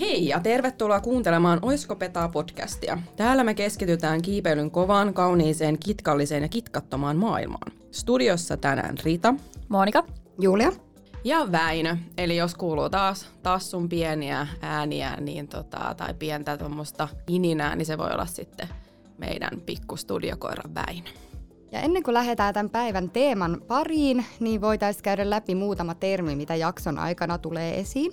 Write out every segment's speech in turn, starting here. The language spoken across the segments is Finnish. Hei ja tervetuloa kuuntelemaan Oisko Petaa -podcastia. Täällä me keskitytään kiipeilyn kovaan, kauniiseen, kitkalliseen ja kitkattomaan maailmaan. Studiossa tänään Rita, Monika, Julia ja Väinö. Eli jos kuuluu taas sun pieniä ääniä niin tai pientä tuommoista ininää, niin se voi olla sitten meidän pikkustudiokoira Väinö. Ja ennen kuin lähdetään tämän päivän teeman pariin, niin voitaisiin käydä läpi muutama termi, mitä jakson aikana tulee esiin.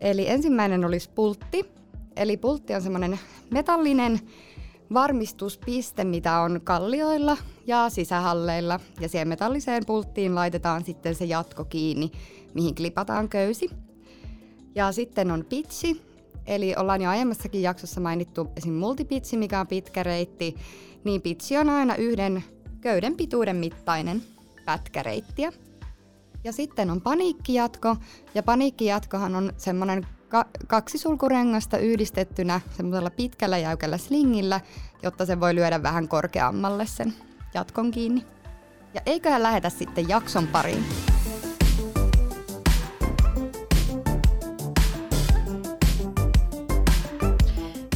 Eli ensimmäinen olisi pultti. Eli pultti on semmoinen metallinen varmistuspiste, mitä on kallioilla ja sisähalleilla. Ja siihen metalliseen pulttiin laitetaan sitten se jatko kiinni, mihin klipataan köysi. Ja sitten on pitchi. Eli ollaan jo aiemmassakin jaksossa mainittu esim. Multipitchi, mikä on pitkä reitti. Niin pitchi on aina yhden köyden pituuden mittainen pätkä reittiä. Ja sitten on paniikkijatko, ja paniikkijatkohan on semmoinen kaksi sulkurengasta yhdistettynä semmoisella pitkällä jäykällä slingillä, jotta se voi lyödä vähän korkeammalle sen jatkon kiinni. Ja eiköhän lähetä sitten jakson pariin.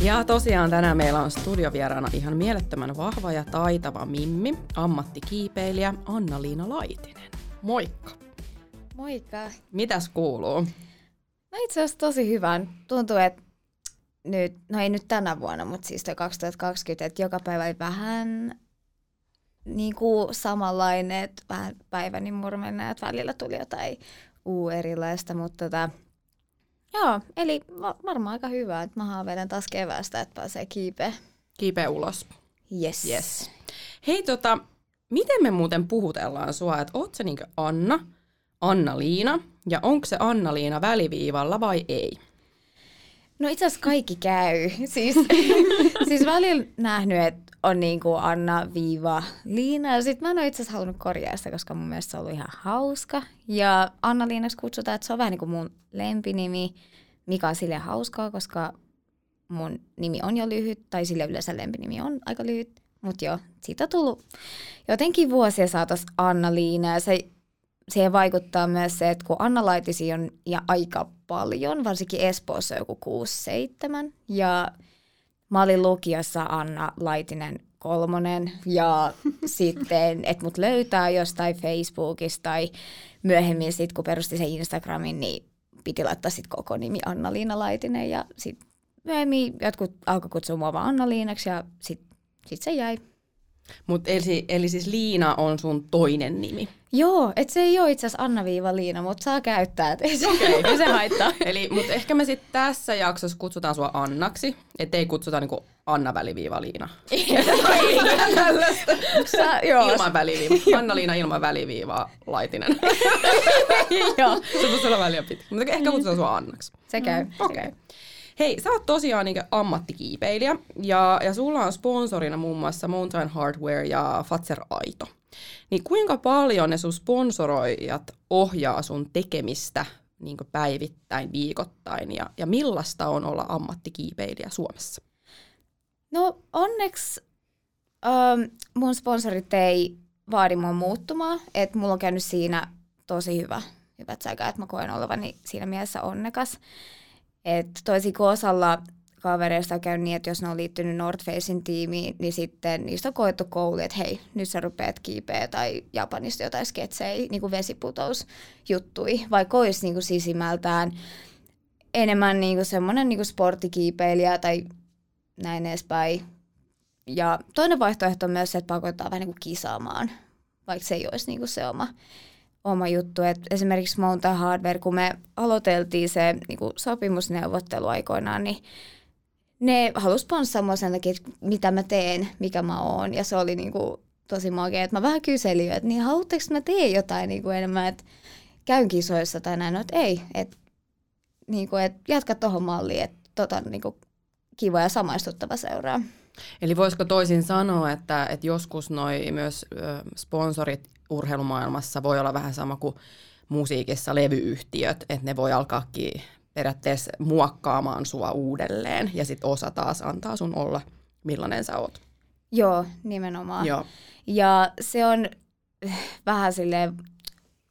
Ja tosiaan tänään meillä on studiovierana ihan mielettömän vahva ja taitava mimmi, ammattikiipeilijä Anna-Liina Laitinen. Moikka! Moikka! Mitäs kuuluu? No itse asiassa tosi hyvän. Tuntuu, että nyt, no ei nyt tänä vuonna, mutta siis 2020, että joka päivä ei vähän niin kuin samanlainen, että vähän päiväni murmenee, että välillä tuli jotain erilaista, mutta joo, eli varmaan aika hyvä, että mä haaveilen taas keväästä, että pääsee kiipeä. Kiipeä ulos. Yes. Yes. Hei miten me muuten puhutellaan sua, että oot sä niinkö Anna, Anna-Liina ja onko se Anna-Liina väliviivalla vai ei? No itse asiassa kaikki käy. Siis välillä nähnyt, että on niinku Anna-Liina ja sit mä en oo itse asiassa halunnut korjaa sitä, koska mun mielestä se on ollut ihan hauska. Ja Anna-Liinaksi kutsutaan, että se on vähän niinku mun lempinimi, mikä on silleen hauskaa, koska mun nimi on jo lyhyt tai silleen yleensä lempinimi on aika lyhyt. Mut joo, siitä on tullut jotenkin vuosia saataisiin Anna-Liina ja siihen vaikuttaa myös se, että kun Anna-Laitisia on ja aika paljon, varsinkin Espoossa joku 6-7 ja mä olin lukiossa Anna-Laitinen 3 ja sitten, että mut löytää jostain Facebookista tai myöhemmin sit kun perusti sen Instagramin, niin piti laittaa sit koko nimi Anna-Liina Laitinen ja sit myöhemmin jotkut alkoi kutsua mua vaan Anna-Liinaksi ja sit se jäi. Mut eli siis Liina on sun toinen nimi? Joo, et se ei oo itse asiassa Anna-Liina, mut saa käyttää, et ei se, okay. Se haittaa. Eli, mut ehkä me sit tässä jaksossa kutsutaan sua Annaksi, ettei kutsuta niinku Anna-Liina. Ilman väliviivaa. Anna-Liina ilman väliviivaa Laitinen. Joo. Se on sulla väliä pitkä. Mut ehkä kutsutaan sua Annaksi. Se käy. Okei. Okay. Hei, sä oot tosiaan niin ammattikiipeilijä ja sulla on sponsorina muun muassa Mountain Hardwear ja Fazer Aito. Niin kuinka paljon ne sun sponsoroijat ohjaa sun tekemistä niin päivittäin, viikoittain ja millaista on olla ammattikiipeilijä Suomessa? No onneksi mun sponsorit ei vaadi mua muuttumaan, että mulla on käynyt siinä tosi hyvät säkä, että mä koen olevani siinä mielessä onnekas. Että toisin kuin osalla kavereista on käynyt niin, että jos ne on liittynyt North Facein tiimiin, niin sitten niistä on koettu koulu, että hei, nyt sä rupeat kiipeä tai Japanista jotain sketsejä, niin kuin vesiputousjuttui. Vaikka olisi niin kuin sisimmältään enemmän niin kuin semmoinen niin kuin sporttikiipeilijä tai näin edespäin. Ja toinen vaihtoehto on myös se, että pakottaa vähän niin kuin kisaamaan, vaikka se ei olisi niin kuin se oma juttu, että esimerkiksi Mountain Hardwear, kun me aloiteltiin se niin kuin sopimusneuvottelu aikoinaan, niin ne halusi sponssaa mua sen takia, että mitä mä teen, mikä mä oon, ja se oli niin kuin tosi magia, että mä vähän kyselin, että niin haluatteko mä teen jotain niin kuin enemmän, että käyn kisoissa tai näin, että ei, että niin kuin, että jatka tohon malliin, että on niin kuin kiva ja samaistuttava seuraa. Eli voisiko toisin sanoa, että joskus noi myös sponsorit urheilumaailmassa voi olla vähän sama kuin musiikissa levyyhtiöt, että ne voi alkaakin periaatteessa muokkaamaan sua uudelleen ja sitten osa taas antaa sun olla, millainen sä oot. Joo, nimenomaan. Joo. Ja se on vähän silleen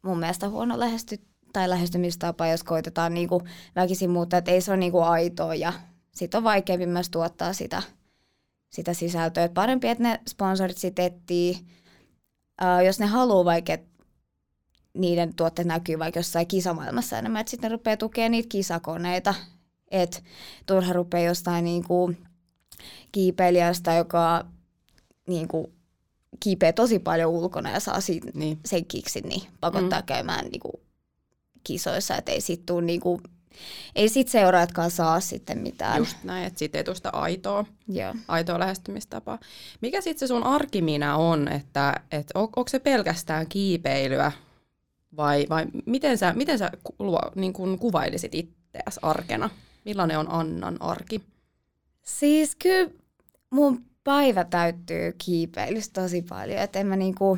mun mielestä huono lähesty tai lähestymistapa, jos koitetaan niinku väkisin muuttaa, että ei se ole niinku aitoa ja sitten on vaikeampi myös tuottaa sitä sisältöä. Et parempi, että ne sponsorit sitten etsii, jos ne haluaa vaikka, niiden tuotteet näkyy vaikka jossain kisamaailmassa enemmän, että sitten ne rupeaa tukemaan niitä kisakoneita. Että turha rupeaa jostain niinku kiipeilijästä, joka niinku kiipeä tosi paljon ulkona ja saa niin sen kiksin, niin pakottaa käymään niinku kisoissa, että ei sitten tule niinku... Ei sitten seuraatkaan saa sitten mitään. Just näin, että siitä ei tule sitä aitoa lähestymistapaa. Mikä sitten se sun arkiminä on, että onko se pelkästään kiipeilyä vai miten sä niin kun kuvailisit itseäsi arkena? Millainen on Annan arki? Siis kyllä mun päivä täyttyy kiipeilystä tosi paljon, että en mä niinku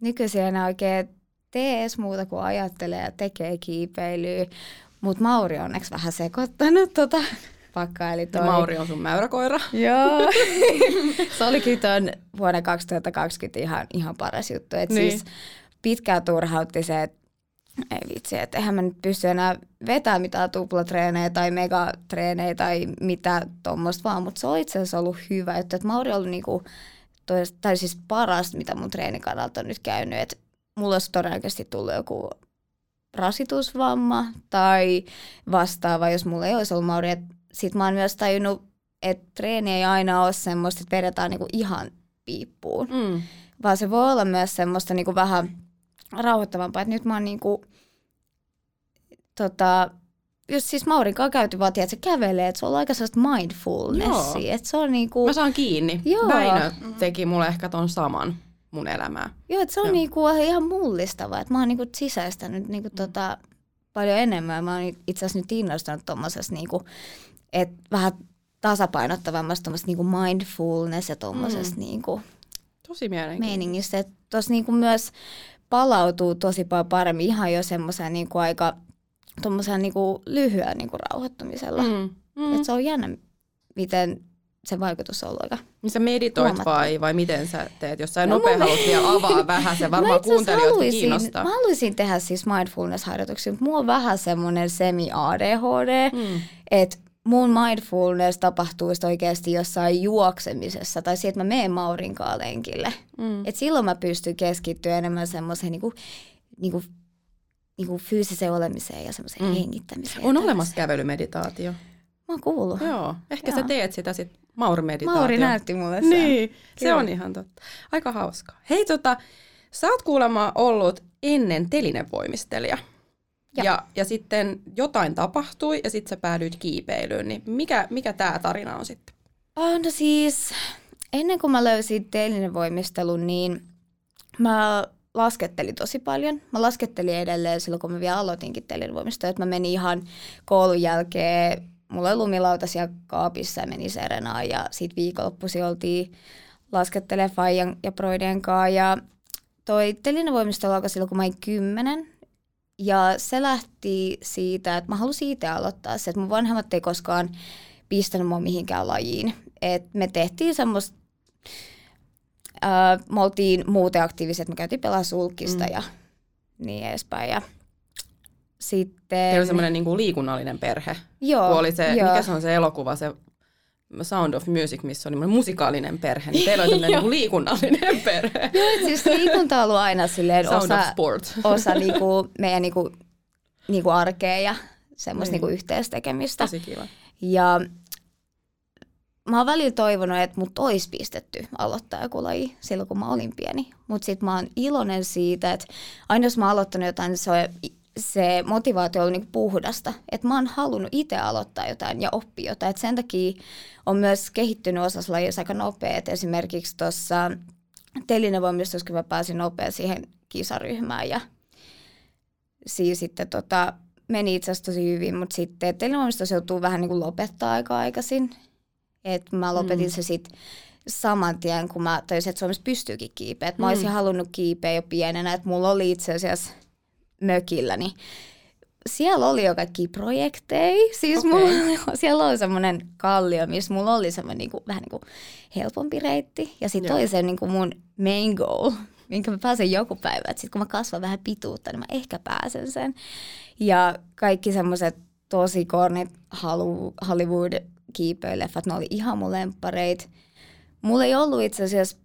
nykyisin enää oikein tee edes muuta kuin ajattelee ja tekee kiipeilyä. Mut Mauri on onneksi vähän sekoittanut tota pakkaa. Eli toi... Mauri on sun mäyräkoira. Joo. Se olikin tuon vuonna 2020 ihan paras juttu. Et niin. Siis pitkään turhautti se, että ei vitsi, että eihän mä nyt pysty enää vetämään mitään tuplatreenejä tai megatreenejä tai mitä tuommoista vaan. Mutta se on itse asiassa ollut hyvä. Että Mauri on ollut niinku siis paras, mitä mun treenikannalta on nyt käynyt. Et mulla olisi todennäköisesti tullut joku... rasitusvamma tai vastaava, jos mulla ei olisi ollut Mauri. Sitten mä oon myös tajunnut, että treeni ei aina ole semmoista, että vedetään niinku ihan piippuun. Mm. Vaan se voi olla myös semmoista niinku vähän rauhoittavampaa. Et nyt mä oon niinku, jos siis Maurinkaan käyty vaan, että se kävelee, että se on aika sellaista mindfulnessia. Et se on niinku... Mä saan kiinni. Joo. Väinö teki mulle ehkä ton saman. Mun elämää. Joo, että se on niinku ihan mullistavaa, että mä oon niinku sisäistänyt niinku paljon enemmän. Mä oon itse asiassa nyt innostunut tommosesta niinku, että vähän tasapainottavammasta tommosesta niinku mindfulness ja tommosesta niinku tosi meiningistä. Että tossa niinku myös palautuu tosi paljon paremmin ihan jo semmoiseen niinku aika tommoseen niinku lyhyen niinku rauhoittumisella. Että se on jännä, miten... se vaikutus on ollut aika niin sä meditoit huomattava. vai miten sä teet? Jos sä nopea haluat vielä avaa vähän, se varmaan kuuntelijoita kiinnostaa. Mä haluaisin tehdä siis mindfulness-harjoituksia, mutta mulla on vähän semmoinen semi-ADHD, että mun mindfulness tapahtuu oikeasti jossain juoksemisessa tai siitä, että mä meen Maurinkaan lenkille. Että silloin mä pystyn keskittyä enemmän semmoiseen niinku fyysiseen olemiseen ja semmoiseen hengittämiseen. On olemassa kävelymeditaatio. Mä oon kuullut. Joo, ehkä sä teet sitä sitten Mauri-meditaatio. Mauri näytti mulle sen. Niin, se on ihan totta. Aika hauskaa. Hei, sä oot kuulemma ollut ennen telinevoimistelija. Ja sitten jotain tapahtui ja sitten sä päädyit kiipeilyyn. Niin mikä tää tarina on sitten? No siis, ennen kuin mä löysin telinevoimistelun, niin mä laskettelin tosi paljon. Mä laskettelin edelleen silloin, kun mä vielä aloitinkin telinevoimistelua. Että mä menin ihan koulun jälkeen... Mulla oli lumilauta siellä kaapissa ja meni serenaan ja sit viikonloppuisin oltiin laskettelemaan Fajan ja Broiden kanssa. Ja toi telinevoimistelu alkoi silloin, kun mä olin 10. Ja se lähti siitä, että mä halusin itse aloittaa se, että mun vanhemmat ei koskaan pistänyt mua mihinkään lajiin. Et me tehtiin semmoista, me oltiin muuten aktiivisia, että me käytiin pelaa sulkista ja niin edespäin. Ja sitten... Teillä on semmoinen niinku liikunnallinen perhe. Joo. Kun oli se, mikä se on se elokuva, se Sound of Music, missä oli musikaalinen perhe, niin teillä on tämmöinen niinku liikunnallinen perhe. Joo, siis liikunta on ollut aina silleen osa niinku meidän niinku arkea ja semmoista niinku yhteistekemistä. Tosi kiva. Ja mä oon välillä toivonut, että mut olisi pistetty aloittaa joku laji silloin, kun mä olin pieni. Mut sit mä oon iloinen siitä, että aina jos mä oon aloittanut jotain, niin se motivaatio on niinku puhdasta, että mä oon halunnut itse aloittaa jotain ja oppia jotain. Et sen takia on myös kehittynyt osassa lajissa aika nopea. Et esimerkiksi tuossa telinevoimistelussa, kun mä pääsin nopea siihen kisaryhmään ja siis sitten meni itse asiassa tosi hyvin, mutta sitten telinevoimistelussa joutuu vähän niinku lopettaa aika aikaisin. Et mä lopetin se sitten saman tien, kun mä tajusin, että Suomessa pystyykin kiipeä. Et mä olisin halunnut kiipeä jo pienenä, että mulla oli itse asiassa... mökillä, niin siellä oli jo kaikkia projekteja. Siis siellä oli semmoinen kallio, missä mulla oli semmoinen vähän helpompi reitti. Ja sitten oli se mun main goal, minkä mä pääsen joku päivä. Että sit kun mä kasvan vähän pituutta, niin mä ehkä pääsen sen. Ja kaikki semmoiset tosi kornit Hollywood-kiipöileffat, ne oli ihan mun lemppareit. Mulla ei ollut itse asiassa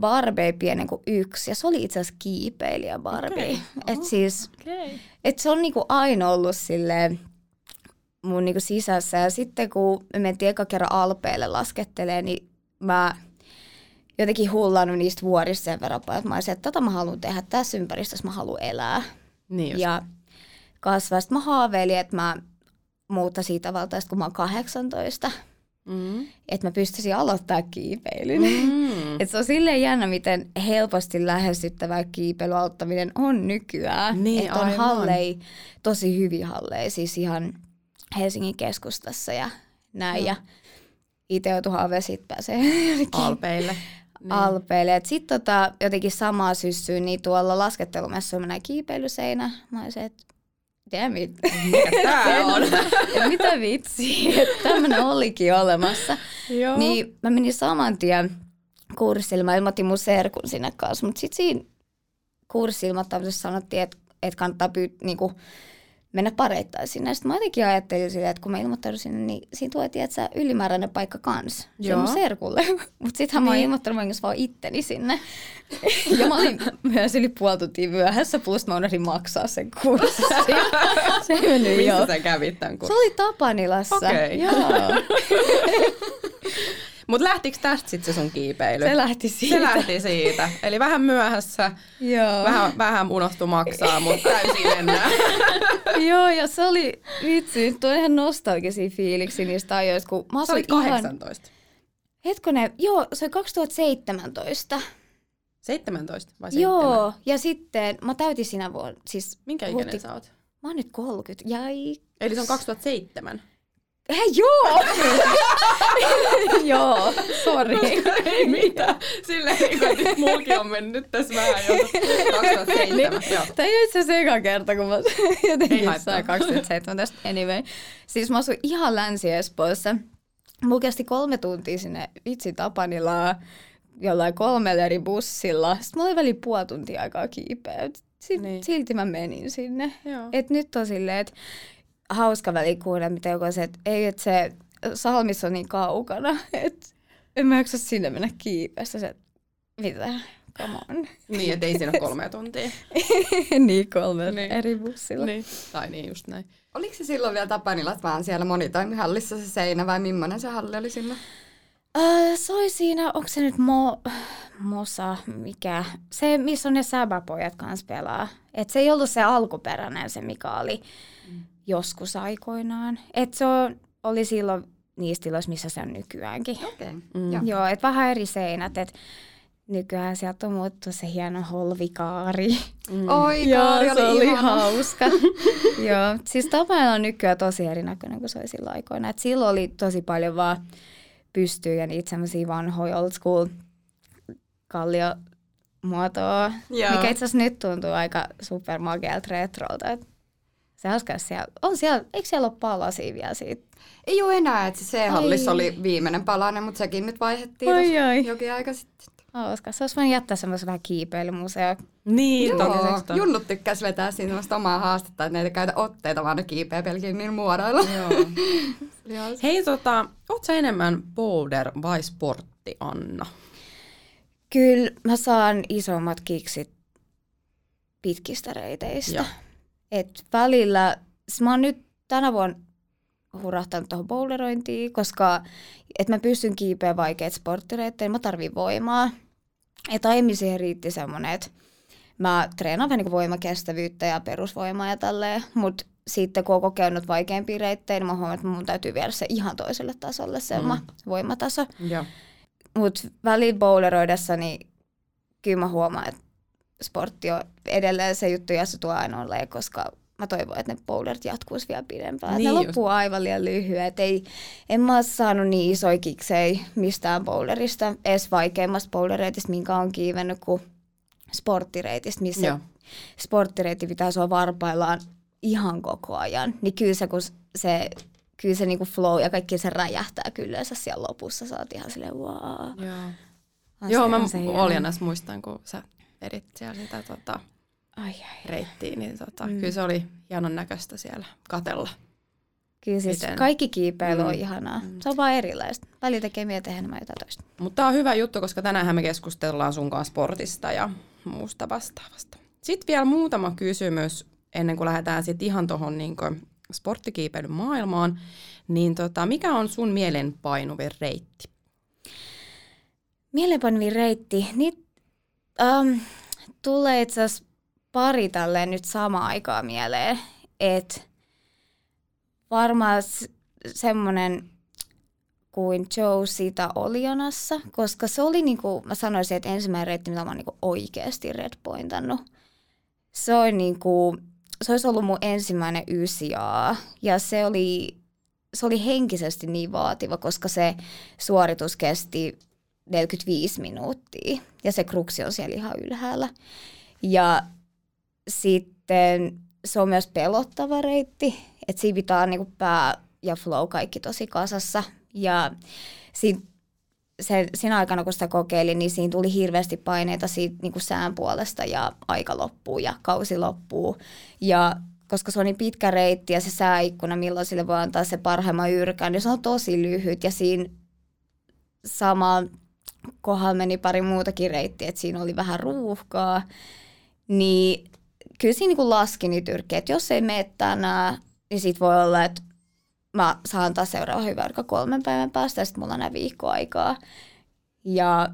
Barbie niin kuin yksi, ja se oli itse asiassa kiipeilijä Barbie. Okay. Että siis, et se on niin kuin aina ollut silleen mun niin kuin sisässä. Ja sitten kun me mentiin eka kerran Alpeille laskettelemaan, niin mä jotenkin hullannut niistä vuorista sen verran, että mä olisin, että tätä mä haluan tehdä, tässä ympäristössä mä haluan elää. Niin just. Ja kasvaa. Sitten mä haaveilin, että mä muuttaisin tavallaan, kun mä oon 18. Että mä pystyisin aloittaa kiipeilyn. Että se on silleen jännä, miten helposti lähestyttävä kiipeilyaloittaminen on nykyään. Niin, että on hallei, tosi hyviä hallei, siis ihan Helsingin keskustassa ja näin. Ja itse joutui haaveen, sit pääsee Alpeille. Niin. Alpeille. Sitten jotenkin samaa syssyyn, niin tuolla laskettelumessa on näin kiipeilyseinä. Mä olisin, että damn it. Mikä tää on? Mitä vitsiä, että tämmönen olikin olemassa. Joo. Niin mä menin saman tien kurssille. Mä ilmoitin mun serkun sinne kanssa. Mutta sitten siinä kurssilmoittamisessa sanottiin, että kannattaa niinku mennä pareittain sinne. Sitten mä jotenkin ajattelin silleen, että kun mä ilmoittaudun sinne, niin siinä tuotiin, että sä ylimääräinen paikka kans. Se on mun serkulle. Mutta sittenhän mä oon ilmoittanut vaan itteni sinne. Ja mä olin myös yli puoli tuntia myöhässä, plus mä unohdin maksaa sen kurssin. Se ei mennyt. Mistä sä kävit tämän kurssin? Se oli Tapanilassa. Okei. Mut lähtikö tästä sitten se sun kiipeily? Se lähti siitä. Eli vähän myöhässä, vähän unohtui maksaa, mutta täysin mennään. Joo, ja se oli vitsi, tuo ihan nostalgisia fiiliksi niistä ajoista, kun mä asuin ihan... 18. Hetkone, joo, se oli 2017. 17 vai 7? Joo, ja sitten mä täytin sinä vuonna, siis... Minkä ikäinen sä oot? Mä oon nyt 30, Eli se on 2007? Joo! Joo, sori. Ei mitään. Silleen, että mulki on mennyt tässä vähän jo 2007. Tämä ei itse asiassa eka kerta, kun mä jotenkin sain 2017. Anyway. Siis mä asuin ihan Länsi-Espoossa. Mulla kesti 3 tuntia sinne vitsi Tapanilaan jollain 3 eri bussilla. Sitten mulla oli väliin puoli tuntia aikaa kiipeä. Silti mä menin sinne. Et nyt on silleen, että... Hauska väliin kuulla, mitä joku on se, että ei, että se Salmis on niin kaukana, että en mä jaksa sinne mennä kiipeästä. Se, mitä? Come on. Niin, että ei siinä ole 3 tuntia. Niin, 3 niin. Eri bussilla. Niin. Tai niin, just näin. Oliko se silloin vielä Tapanilat vaan siellä monitoimihallissa se seinä vai millainen se halli oli silloin? Se oli siinä, onko se nyt Mosa, mikä? Se, missä on ne säbäpojat kanssa pelaa. Että se ei ollut se alkuperäinen se, mikä oli. Joskus aikoinaan. Että se oli silloin niissä tiloissa, missä se on nykyäänkin. Okay. Joo, että vähän eri seinät. Et nykyään sieltä on muuttunut se hieno holvikaari. Oi, kaari oli hauska. Joo, siis Tapanilla on nykyään tosi erinäköinen kuin se oli silloin aikoina. Et silloin oli tosi paljon vaan pystyä ja niitä semmoisia vanhoja old school kalliomuotoa, mikä itse asiassa nyt tuntuu aika supermageelta retrolta. Se hauska, siellä on siellä, eikö siellä ole palasia vielä siitä? Ei ole enää, että se hallissa oli viimeinen palanen, mutta sekin nyt vaihdettiin jokin aika sitten. Hauska, se olisi voinut jättää semmoisen vähän kiipeilymuseo. Niin, joo, junnut tykkäs vetää siinä semmoista omaa haastetta, että ne ei käytä otteita, vaan ne kiipeä pelkin niin muodoilla. Joo. Hei, oot sä enemmän boulder vai sportti, Anna? Kyllä, mä saan isommat kiksit pitkistä reiteistä. Joo. Et välillä, mä oon nyt tänä vuonna hurahtanut tuohon boulerointiin, koska et mä pystyn kiipeämään vaikeat sporttireittejä, mä tarviin voimaa. Et aiemmin siihen riitti semmonen, että mä treenaan vähän niin kuin voimakestävyyttä ja perusvoimaa ja tälleen, mut sitten kun oon kokenut vaikeampia reittejä, niin mä huomaan, että mun täytyy viedä se ihan toiselle tasolle se voimataso. Ja. Mut välillä bouleroidessa, niin kyllä mä huomaan, että sportti on edelleen se juttu, ja se tuo aina olleen, koska mä toivon, että ne bouldert jatkuisi vielä pidempään. Niin ne loppuu aivan liian lyhyet. En mä ole saanut niin isoja kiksejä mistään boulderista, edes vaikeimmasta boulderreitistä, minkä on kiivennyt, kuin sporttireitistä, missä sporttireiti pitää sua varpaillaan ihan koko ajan. Niin kyllä se niinku flow ja kaikki se räjähtää kyllä, siellä lopussa sä oot ihan silleen wow. Joo, mä Oljanas muistan, kun sä edit siellä sitä reittiä, niin kyllä se oli hienon näköistä siellä katella. Kyllä siis kaikki kiipeily on ihanaa. Se on vaan erilaista. Välillä tekee mieli tehdä enemmän jotain toista. Mutta tämä on hyvä juttu, koska tänäänhän me keskustellaan sun kanssa sportista ja muusta vastaavasta. Sitten vielä muutama kysymys, ennen kuin lähdetään sit ihan tuohon niin sporttikiipeilyn maailmaan. Niin mikä on sun mielenpainuvin reitti? Mielenpainuvin reitti? Niitä tulee itse asiassa pari tälleen nyt samaan aikaan mieleen, että varmaan semmoinen kuin Joe siitä Oljanassa, koska se oli niinku, mä sanoisin, että ensimmäinen reitti, mitä mä oon niinku oikeasti redpointannut. Se olisi ollut mun ensimmäinen 9A ja se oli henkisesti niin vaativa, koska se suoritus kesti 45 minuuttia ja se kruksi on siellä ihan ylhäällä. Ja sitten se on myös pelottava reitti, että siinä pitää olla niinku pää ja flow kaikki tosi kasassa. Ja siinä aikana, kun sitä kokeilin, niin siinä tuli hirveästi paineita siitä, niinku sään puolesta ja aika loppuu ja kausi loppuu. Ja koska se on niin pitkä reitti ja se sääikkuna, milloin sille voi antaa se parhaimman yrkän, niin se on tosi lyhyt. Ja siinä sama kohdalla meni pari muutakin reittiä, että siinä oli vähän ruuhkaa. Niin kyllä siinä niin laski niitä yrkkejä, että jos ei mene tänään, niin sit voi olla, että mä saan taas seuraava hyvä yrkkä 3 päivän päästä ja sit mulla on nää viikkoaikaa. Ja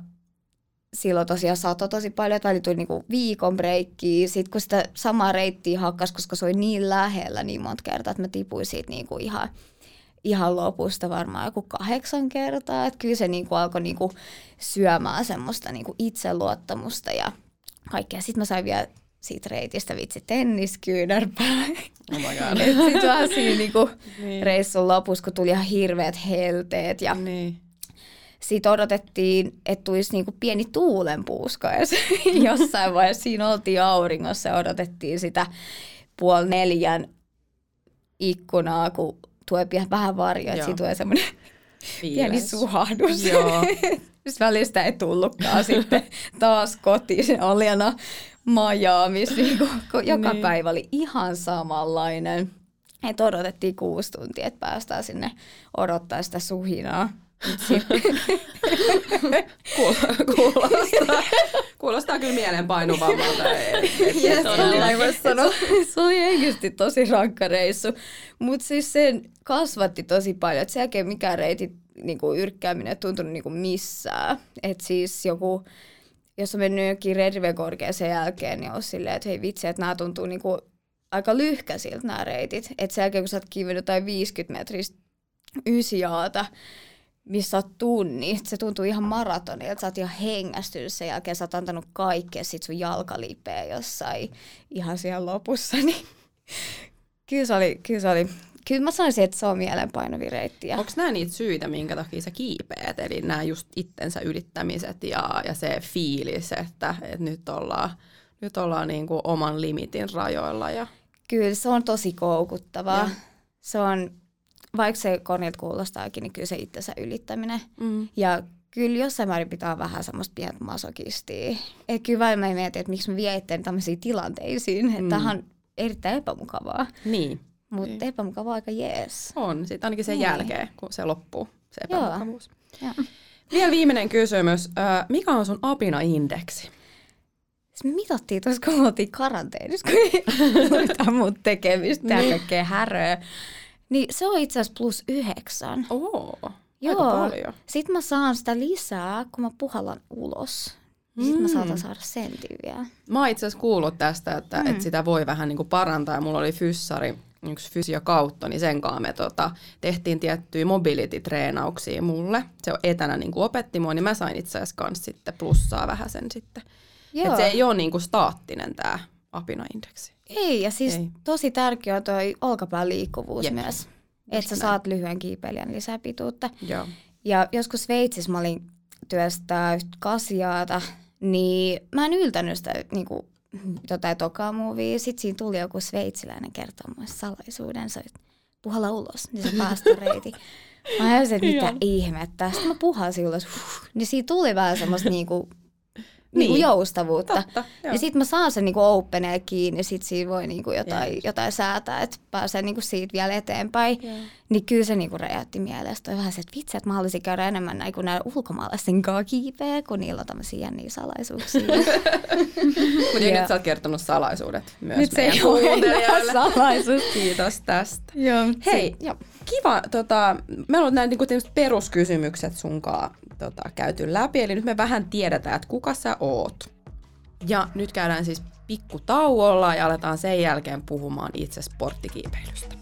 silloin tosiaan satoi tosi paljon, että välillä tuli niinku viikon breikkiä. Sit kun sitä samaa reittiä hakkas, koska se oli niin lähellä niin monta kertaa, että mä tipuin siitä niinku ihan lopusta varmaan joku 8 kertaa. Että kyllä se niinku alkoi niinku syömään semmoista niinku itseluottamusta ja kaikkea. Sit mä sain vielä siitä reitistä vitsi tenniskyynärpää. Oh my god. Sitten vähän siinä niinku reissun lopussa, kun tuli ihan hirveät helteet. Ja sitten odotettiin, että tulisi niinku pieni tuulenpuuskaus jossain vaiheessa. Siinä oltiin auringossa ja odotettiin sitä 3:30 ikkunaa, kun tulee vähän varjoa. Siinä tulee semmoinen pieni suhahdus. Joo. Välistä ei tullutkaan sitten taas kotiin Oljana Majaamis, kun joka päivä oli ihan samanlainen. Että odotettiin 6 tuntia, että päästään sinne odottaa sitä suhinaa. Kuulostaa kyllä mielenpainuvammalta. Se oli oikeasti tosi rankka reissu. Mutta siis se kasvatti tosi paljon. Sen jälkeen mikään reitit niinku yrkkääminen ei tuntunut niinku missään. Että siis joku... Jos on mennyt jokin Red River Gorgeen sen jälkeen, niin on silleen, että hei vitsi, että nämä tuntuu niinku aika lyhkäisiltä nämä reitit. Että sen jälkeen, kun sä oot kiivennyt jotain 50 metristä 9A:ta, missä oot tunni, se tuntuu ihan maratonilta. Sä oot ihan hengästynyt sen jälkeen, sä oot antanut kaikkea, sit sun jalka lipeä jossain ihan siellä lopussa. Niin. Kyllä se oli. Kyllä mä sanoisin, että se on mielenpainuvin reitti. Onko nämä niitä syitä, minkä takia sä kiipeät? Eli nämä just itsensä ylittämiset ja se fiilis, että nyt ollaan niinku oman limitin rajoilla. Ja... Kyllä se on tosi koukuttavaa. Se on, vaikka se kornilta kuulostaakin, niin kyllä se itsensä ylittäminen. Ja kyllä jossain määrin pitää vähän semmoista pientä masokistia. Et kyllä vain mä mietin, että miksi mä vien itseäni tämmöisiin tilanteisiin. Että tämähän on erittäin epämukavaa. Niin. Mutta epämukavaa aika jees. On, sitten ainakin sen jälkeen, kun se loppuu, se epämukavuus. Vielä viimeinen kysymys. Mikä on sun apinaindeksi? Me mitattiin tuossa, kun oltiin karanteenissa, kun mun tekemistä, tää kaikkea häröä. Niin se on itse asiassa +9. Oo, aika paljon. Sitten mä saan sitä lisää, kun mä puhallan ulos. Sitten mä saatan saada sentin vielä. Mä oon itse asiassa kuullut tästä, että sitä voi vähän niinku parantaa. Mulla oli fyssari. Yksi fysiokautto, niin sen kanssa me tehtiin tiettyjä mobility-treenauksia mulle. Se etänä niin kuin opetti mua, niin mä sain itse asiassa kans sitten plussaa vähän sen sitten. Että se ei ole niin kuin staattinen tämä apinaindeksi. Ei, ja siis tosi tärkeä on toi olkapään liikkuvuus myös. Että sä saat lyhyen kiipeilijän lisää pituutta. Joo. Ja joskus Sveitsissä mä olin työstää 8A:ta, niin mä en yltänyt sitä niinku... Jotain tokaa muuvia. Sitten siinä tuli joku sveitsiläinen kertomaan salaisuuden. Sä puhalla ulos, niin se päästä reiti. Mä ajasin, että mitä ihmettä. Sitten mä puhalsin ulos. Niin siitä tuli vähän semmoista niinku joustavuutta. Totta, ja sitten mä saan sen niinku openeen kiinni. Sitten siinä voi niinku jotain säätää, että pääsee niinku siitä vielä eteenpäin. Yeah. Niin kyllä se niinku räjäytti mielestä. Toi vähän se, että vitsi, että mä haluaisin käydä enemmän näin kuin näillä ulkomaalaisten kanssa kiipeä, kun niillä on tämmöisiä jänniä salaisuuksia. Mutta nyt sä oot kertonut salaisuudet myös nyt meidän kuuntelijoille. Salaisuus. Kiitos tästä. Joo, hei, kiva. Me ollaan näin niinku peruskysymykset sunkaan käyty läpi. Eli nyt me vähän tiedetään, että kuka sä oot. Ja nyt käydään siis pikkutauolla ja aletaan sen jälkeen puhumaan itse sporttikiipeilystä.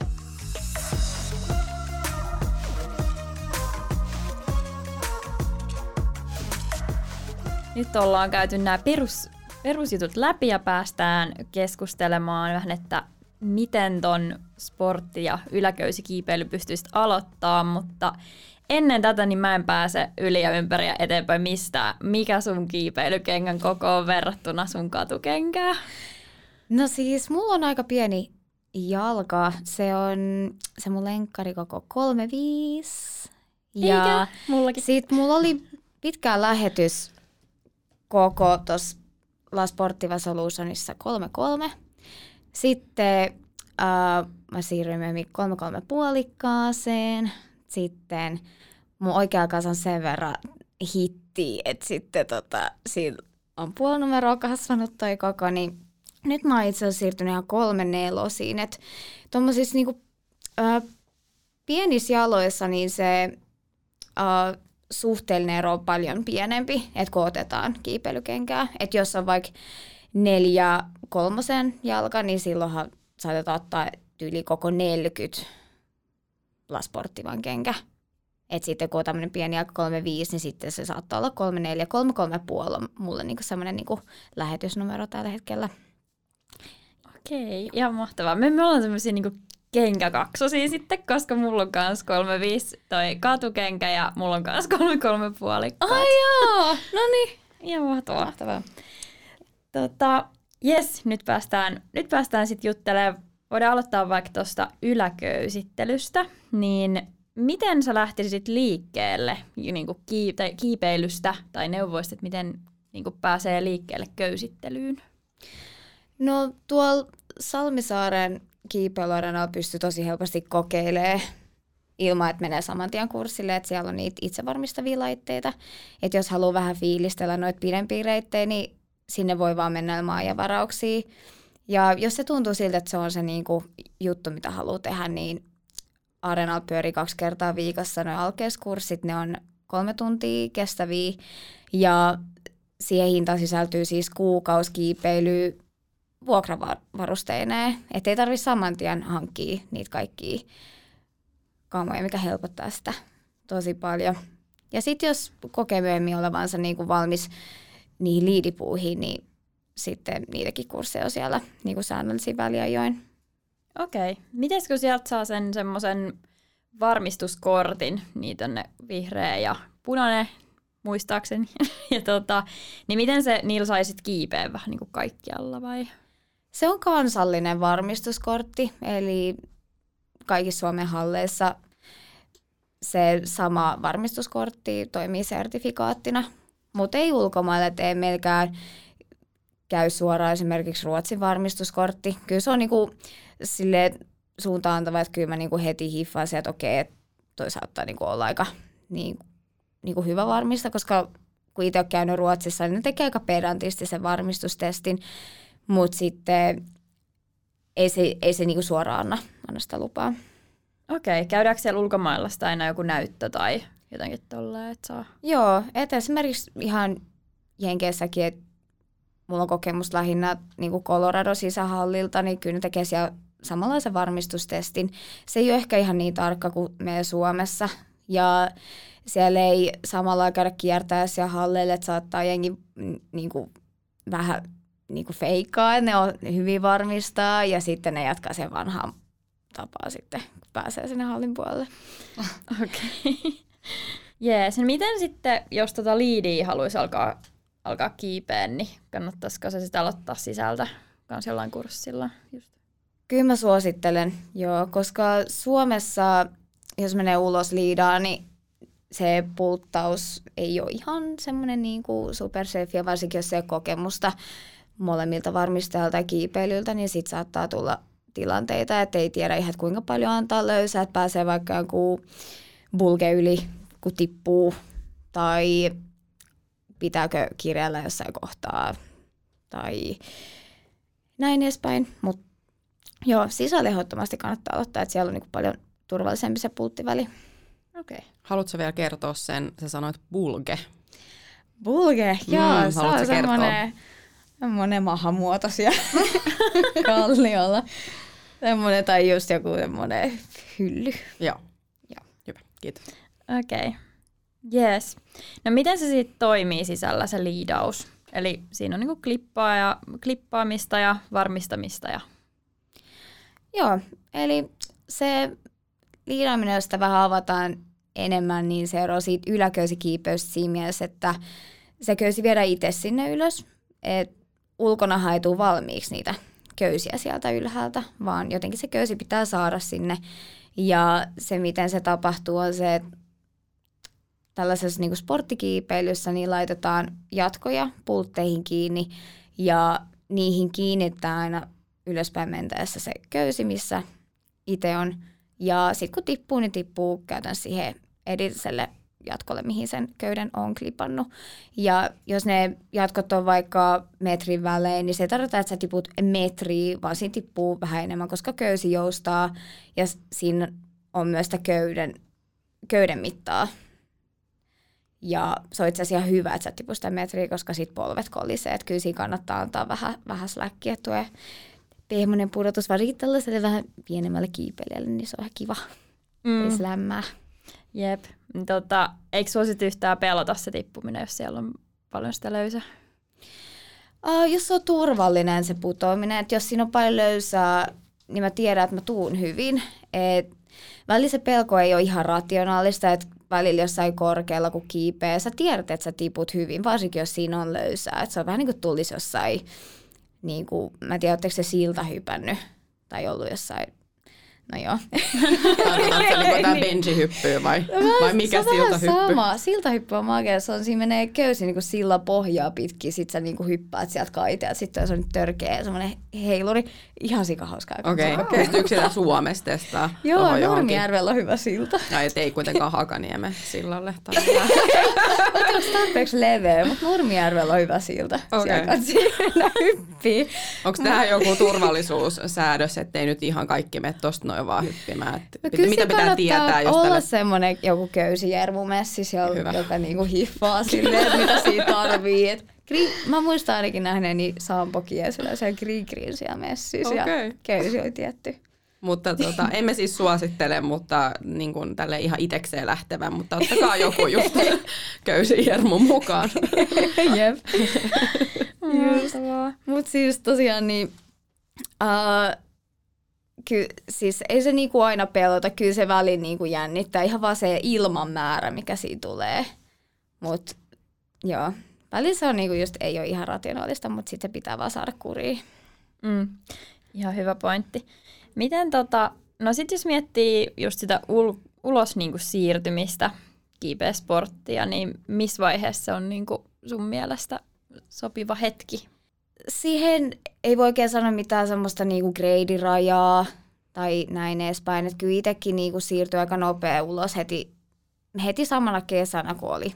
Nyt ollaan käyty nämä perusjutut läpi ja päästään keskustelemaan vähän, että miten ton sportti- ja yläköysikiipeily pystyisit aloittaa, mutta ennen tätä niin mä en pääse yli ja ympäri ja eteenpäin mistään. Mikä sun kiipeilykengän koko on verrattuna sun katukenkään? No siis mulla on aika pieni jalka. Se mun lenkkarikoko 3,5. Ja sit mulla oli pitkään lähetys koko tuossa La Sportiva Solutionissa 3,3. Sitten mä siirryin myöhemmin 3,3 puolikkaaseen. Sitten mun oikea kanssa on sen verran hitti, että sitten siinä on puolinumeroa kasvanut toi koko, niin nyt mä oon itse asiassa siirtynyt ihan 3,4 että tuommoisissa niinku, pienissä jaloissa niin se suhteellinen ero on paljon pienempi, että kun otetaan kiipeilykenkää. Että jos on vaikka 4,3 jalka, niin silloinhan saatetaan ottaa yli koko 40 lasporttivan kenkä. Että sitten kun on tämmöinen pieni jalka 3,5, niin sitten se saattaa olla 3,4, 3,5 on mulle niinku semmoinen niinku lähetysnumero tällä hetkellä. Okei, ihan mahtavaa. Me ollaan semmoisia niinku kenkäkaksosia sitten, koska mulla on kans 3,5 toi katukenkä ja mulla on kans 3,3 puolikkaat. Ai joo, no niin. Ihan mahtavaa. Mahtavaa. Jes, nyt päästään sitten juttelemaan. Voidaan aloittaa vaikka tuosta yläköysittelystä, niin miten sä lähtisit liikkeelle niin kuin kiipeilystä tai neuvoista, että miten niin kuin pääsee liikkeelle köysittelyyn? No tuolla Salmisaaren kiipeilyareenalla pystyy tosi helposti kokeilemaan ilman, että menee saman tien kurssille, että siellä on niitä itsevarmistavia laitteita. Että jos haluaa vähän fiilistellä noita pidempiä reittejä, niin sinne voi vaan mennä maajavarauksia. Ja jos se tuntuu siltä, että se on se niinku juttu, mitä haluaa tehdä, niin areenalla pyörii 2 kertaa viikossa nuo alkeiskurssit. Ne on 3 tuntia kestäviä ja siihen hintaan sisältyy siis kuukausikiipeilyä vuokravarusteineen. Että ei tarvitse saman tien hankkia niitä kaikkia kamoja, mikä helpottaa sitä tosi paljon. Ja sitten jos kokee myöhemmin olevansa niinku valmis niihin liidipuihin, niin sitten niitäkin kursseja on siellä niin kuin säännöllisiä väliajoin. Okei. Mites kun sieltä saa sen semmoisen varmistuskortin, niitä on ne vihreä ja punainen, muistaakseni, ja niin miten se niillä saisit kiipeä vähän niin kuin kaikkialla vai? Se on kansallinen varmistuskortti, eli kaikissa Suomen halleissa se sama varmistuskortti toimii sertifikaattina, mutta ei ulkomailla tee melkään käy suoraan esimerkiksi Ruotsin varmistuskortti. Kyllä se on niinku suuntaantava, että kyllä mä niinku heti hiffasin, että okei, toi saattaa niinku olla aika niinku hyvä varmista, koska kun itse olen käynyt Ruotsissa, niin ne tekee aika pedantisti sen varmistustestin, mutta sitten ei se niinku suoraan anna sitä lupaa. Okei, käydäänkö siellä ulkomailla sitä aina joku näyttö tai jotenkin tolleen, että saa? Joo, että esimerkiksi ihan Jenkeissäkin, että mulla on kokemus lähinnä niin Colorado sisähallilta, niin kyllä ne tekee siellä samanlaisen varmistustestin. Se ei ole ehkä ihan niin tarkka kuin meidän Suomessa. Ja siellä ei samalla käydä kiertää siellä halleille, että saattaa jengi niin kuin, vähän niin kuin feikkaa, ne on hyvin varmistaa ja sitten ne jatkaa sen vanhaan tapaa sitten, kun pääsee sinne hallin puolelle. Okei. Jees, no miten sitten, jos liidiä haluaisi alkaa kiipeä, niin kannattaisiko se sitten aloittaa sisältä kans jollain kurssilla? Just. Kyllä mä suosittelen, joo, koska Suomessa jos menee ulos liidaan, niin se pulttaus ei ole ihan semmoinen niin kuin supersafe, ja varsinkin jos se ei ole kokemusta molemmilta varmistajalta ja kiipeilyltä, niin sitten saattaa tulla tilanteita, että ei tiedä ihan kuinka paljon antaa löysää, että pääsee vaikka joku bulge yli, kun tippuu, tai pitääkö kireellä jossain kohtaa, tai näin edespäin. Mutta joo, sisällä ehdottomasti kannattaa aloittaa, että siellä on niinku paljon turvallisempi se pulttiväli. Okei. Okay. Haluatko vielä kertoa sen, sä sanoit bulge? Bulge, joo, se on semmoinen mahamuoto siellä kalliolla. Semmoinen tai just joku semmoinen hylly. Joo. Hyvä, kiitos. Okei. Okay. Yes. No miten se sitten toimii sisällä se liidaus? Eli siinä on niinku klippaamista ja varmistamista. Ja... Joo, eli se liidaaminen, josta vähän avataan enemmän, niin se eroo siitä yläköysikiipeystä siinä mielessä, että se köysi viedään itse sinne ylös. Et ulkona haetuu valmiiksi niitä köysiä sieltä ylhäältä, vaan jotenkin se köysi pitää saada sinne. Ja se, miten se tapahtuu, on se, että tällaisessa niin kuin sporttikiipeilyssä niin laitetaan jatkoja pultteihin kiinni ja niihin kiinnittää aina ylöspäin mentäessä se köysi, missä itse on. Ja sitten kun tippuu, niin tippuu käytännössä siihen edelliselle jatkolle, mihin sen köyden on klipannut. Ja jos ne jatkot on vaikka metrin välein, niin se ei tarkoita, että sä tiput metriä, vaan siinä tippuu vähän enemmän, koska köysi joustaa ja siinä on myös sitä köyden mittaa. Ja se on itse asiassa ihan hyvä, että sä tiput sitä metriä, koska sit polvet kolisee. Että kyllä siinä kannattaa antaa vähän släkkiä, että tuo pehmoinen pudotus, varsinkin tällaiselle vähän pienemmälle kiipeilijälle, niin se on ihan kiva. Ei se lämmää. Jep. Eikö sua sit yhtään pelota se tippuminen, jos siellä on paljon sitä löysää? Jos se on turvallinen se putoaminen, että jos siinä on paljon löysää, niin mä tiedän, että mä tuun hyvin. Välillä se pelko ei ole ihan rationaalista, että välillä jossain korkealla kun kiipeä, sä tiedät, että sä tiput hyvin, varsinkin jos siinä on löysää. Et se on vähän niin kuin tulisi jossain, niin kuin, mä en tiedä, ootteko se silta hypännyt tai ollut jossain. No joo. Tarkoitatko tämä benji-hyppyä vai mikä siltahyppy? Se on vähän sama. Siltahyppy on makea. Siinä menee köysi niin kuin sillä pohjaa pitkin. Sitten sä niin kuin hyppäät sieltä kaiteelta. Sitten se on nyt törkeä semmoinen heiluri. Ihan sikahauskaa. Okei. Pystyykö siellä Suomessa testaa? Joo, Nurmijärvellä on hyvä silta. No et ei kuitenkaan Hakaniemen sillalle. Onko se tarpeeksi leveä, mutta Nurmijärvellä on hyvä silta. Siellä katsilla hyppii. Onko tähän joku turvallisuussäädös, ettei nyt ihan kaikki mene tosta noin vaan hyppimään? Mitä pitää tietää? Jos olla semmoinen joku köysijärvumessi, joka niinku hiffaa silleen, mitä siinä tarvii. Mä muistan ainakin nähneeni Sampo Kiesilä, se on Grigrin siellä messissä ja köysi oli tietty. Mutta emme siis suosittele, mutta niin kuin tälleen ihan itekseen lähtevän, mutta ottakaa joku just köysijärmu mukaan. Jep. Mutta siis tosiaan niin... Siis ei se niinku aina pelota, kyllä se väliin niinku jännittää, ihan vaan se ilman määrä, mikä siinä tulee. Mut joo, väliin se on niinku just ei ole ihan rationaalista, mutta sitten pitää vaan saada kuriin. Ihan hyvä pointti. Miten no sit jos miettii just sitä ulos niinku siirtymistä, kiipeäsporttia, niin missä vaiheessa on niinku sun mielestä sopiva hetki? Siihen ei voi oikein sanoa mitään semmoista niinku greidirajaa tai näin edespäin. Et kyllä itsekin niinku siirtyi aika nopea ulos heti samana kesänä, kun oli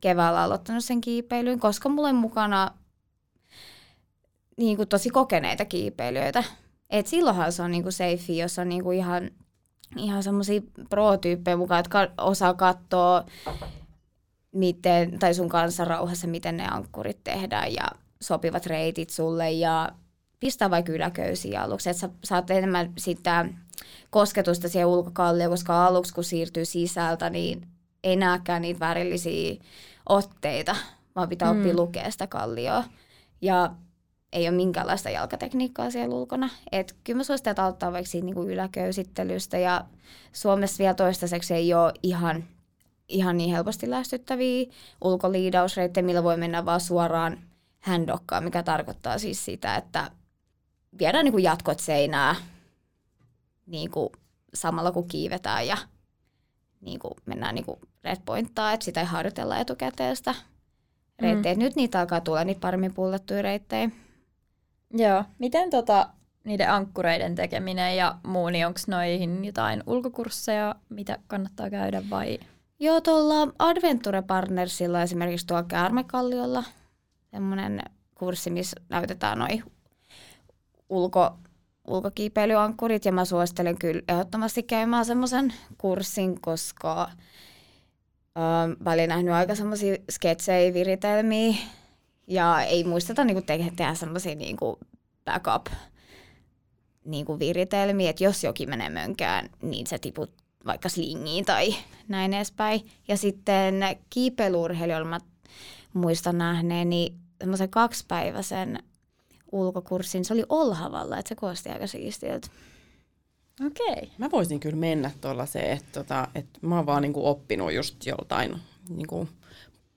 keväällä aloittanut sen kiipeilyn, koska mulla on mukana niinku tosi kokeneita kiipeilijöitä. Et silloinhan se on niinku safe, jos on niinku ihan semmoisia pro-tyyppejä mukaan, jotka osaa katsoa sun kanssa rauhassa, miten ne ankkurit tehdään ja sopivat reitit sulle ja pistää vaikka yläköysiä aluksi. Että sä saat enemmän sitä kosketusta siihen ulkokallioon, koska aluksi kun siirtyy sisältä, niin ei näekään niitä värillisiä otteita, vaan pitää oppia lukea sitä kallioa. Ja ei ole minkäänlaista jalkatekniikkaa siellä ulkona. Et kyllä mä suosittelen, että auttaa vaikka siitä niinku yläköysittelystä. Ja Suomessa vielä toistaiseksi ei ole ihan niin helposti lähestyttäviä ulkoliidausreittejä, millä voi mennä vaan suoraan handokkaa, mikä tarkoittaa siis sitä, että viedään niin kuin jatkot seinää niin kuin samalla kun kiivetään ja niinku, mennään niinku redpointtaa, että sitä ei harjoitella etukäteen sitä reittejä. Nyt niitä alkaa tulla niitä paremmin pullattuja reittejä. Joo. Miten niiden ankkureiden tekeminen ja muu, niin onko noihin jotain ulkokursseja, mitä kannattaa käydä vai? Joo, tuolla Adventure Partnersilla esimerkiksi tuolla Käärmekalliolla semmoinen kurssi, missä näytetään noi ulkokiipeilyankkurit, ja mä suosittelen kyllä ehdottomasti käymään semmoisen kurssin, koska mä olin nähnyt aika semmoisia sketsejä, viritelmiä, ja ei muisteta niinku tehdä semmoisia niinku backup niinku viritelmiä, että jos jokin menee mönkään, niin se tiput vaikka slingiin tai näin edespäin. Ja sitten kiipeiluurheilijoilla mä muistan nähneeni semmoisen 2-päiväisen ulkokurssin. Se oli Olhavalla, että se koosti aika siistiltä. Okei. Mä voisin kyllä mennä tuollaiseen, että mä oon vaan niinku oppinut just joltain niinku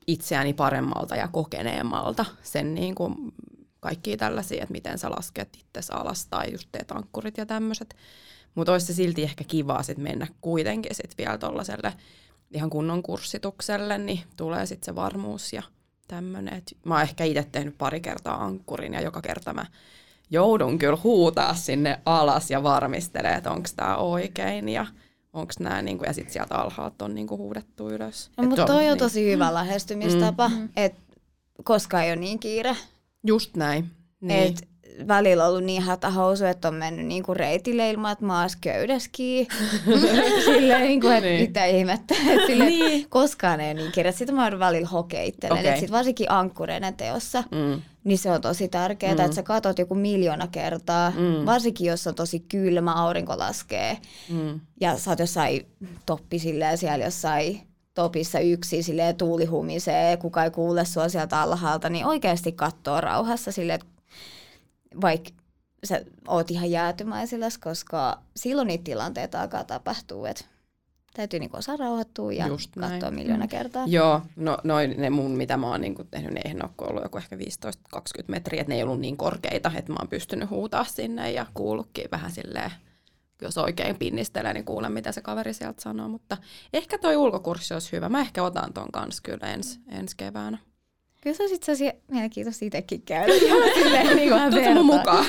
itseäni paremmalta ja kokeneemmalta sen niinku kaikkia tällaisia, että miten sä lasket itsesi alas tai just teet ankkurit ja tämmöiset. Mutta olisi se silti ehkä kivaa sit mennä kuitenkin sit vielä tuollaiselle ihan kunnon kurssitukselle, niin tulee sitten se varmuus ja tämmöinen. Mä oon ehkä itse tehnyt 2 kertaa ankkurin ja joka kerta mä joudun kyllä huutaa sinne alas ja varmistelee, että onko tämä oikein ja onks nää niinku, ja sitten sieltä alhaalta on niinku huudettu ylös. No, mutta toi on niin tosi hyvä lähestymistapa, että koska ei ole niin kiire. Just näin. Niin. Et välillä on ollut niin hätähousu, että on mennyt niinku reitille ilman, että mä ois köydäskiin. Silleen, niinku, että niin. Mitä ihmettä. Silleen, niin. Koskaan ei ole niin kirjat. Sitä mä oon välillä hokeittelen. Okay. Sit varsinkin ankkureiden teossa, niin se on tosi tärkeää, että sä katot joku miljoona kertaa. Varsinkin, jos on tosi kylmä, aurinko laskee. Ja sä oot jossain toppi silleen, siellä jossain topissa yksin, silleen tuuli humisee, kuka ei kuule sua sieltä alhaalta, niin oikeasti kattoo rauhassa silleen, vaikka sä oot ihan jäätymäisilläs, koska silloin niitä tilanteita alkaa tapahtua, että täytyy niinku osaa rauhoittua ja katsoa miljoona kertaa. Joo, no noin ne mun, mitä mä oon niinku tehnyt, ne eihän ole ollut joku ehkä 15-20 metriä, että ne ei ollut niin korkeita, että mä oon pystynyt huutaa sinne ja kuullutkin vähän silleen, jos oikein pinnistelee, niin kuulen, mitä se kaveri sieltä sanoo, mutta ehkä toi ulkokurssi olisi hyvä. Mä ehkä otan ton kanssa kyllä ensi keväänä. Kyllä se on itse asiassa mielenkiintoista itsekin käydä. Tuutko mun mukaan?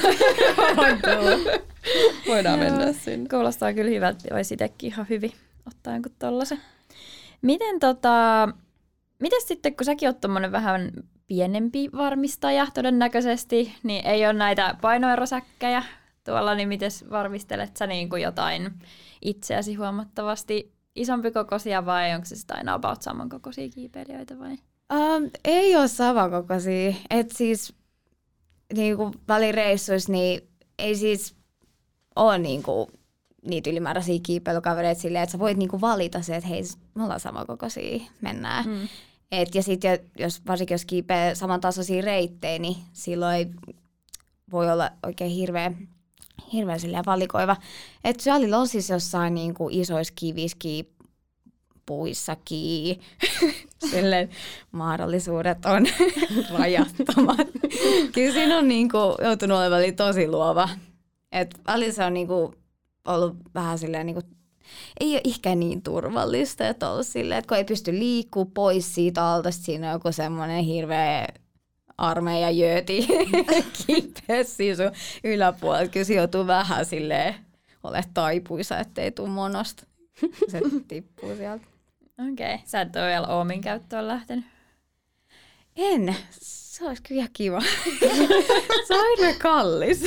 Voidaan mennä sinne. Kuulostaa kyllä hyvältä, olisi itsekin ihan hyvin ottaa jonkun tollasen. Miten sitten, kun säkin oot tommonen vähän pienempi varmistaja todennäköisesti, niin ei ole näitä painoerosäkkejä tuolla, niin miten varmistelet sä niin kuin jotain itseäsi huomattavasti isompi kokoisia vai onko se sitä aina about samankokoisia kiipeilijöitä vai? Ei ole samankokoisia. Et siis niinku välireissuissa niin ei siis ole niinku niitä ylimääräisiä kiipeilykavereita silleen, että sä voit niinku valita se, että hei, me ollaan samankokoisia, mennään. Ja sitten varsinkin jos kiipeä samantasoisia reittejä, niin silloin ei voi olla oikein hirveän valikoiva. Että syöllä on siis jossain niinku isoissa kivissä, puissakin. Silleen mahdollisuudet on rajattomat. Kyllä siinä on niinku joutunut olemaan tosi luova. Että se on niinku ollut vähän silleen, niinku, ei ole ehkä niin turvallista, että ollut silleen, että kun ei pysty liikkumaan pois siitä alta, siinä on joku semmoinen hirveä armeija jöti kiipeä siinä sun yläpuolella. Kyllä se joutuu vähän silleen ole taipuisa, ettei tule monosta. Se tippuu sieltä. Okei. Sä et ole vielä Oomin käyttöön lähtenyt? En. Se olisi kyllä ihan kiva. Se on aina kallis.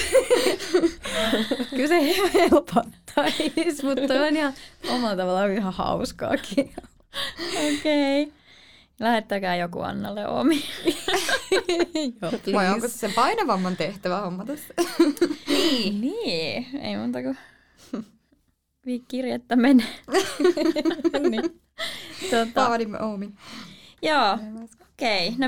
Kyllä se helpottaisi, mutta on ihan omalla tavallaan ihan hauskaakin. Okei. Lähettäkää joku Annalle Oomi. Vai onko se sen painavamman tehtävä hommata se? Niin. Ei monta kuin kirjettä mene. Niin. Vaadimme Oomin. Joo, okei. No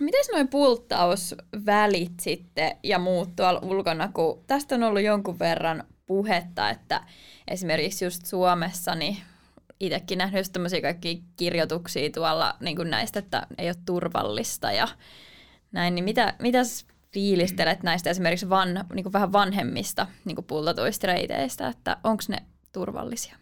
mites noi pulttausvälit sitten ja muut tuolla ulkona, kun tästä on ollut jonkun verran puhetta, että esimerkiksi just Suomessa, niin itsekin nähnyt just tämmöisiä kaikkia kirjoituksia tuolla niin kuin näistä, että ei ole turvallista ja näin, niin mitäs fiilistelet näistä esimerkiksi niin kuin vähän vanhemmista niin kuin pultatuista reiteistä, että onko ne turvallisia?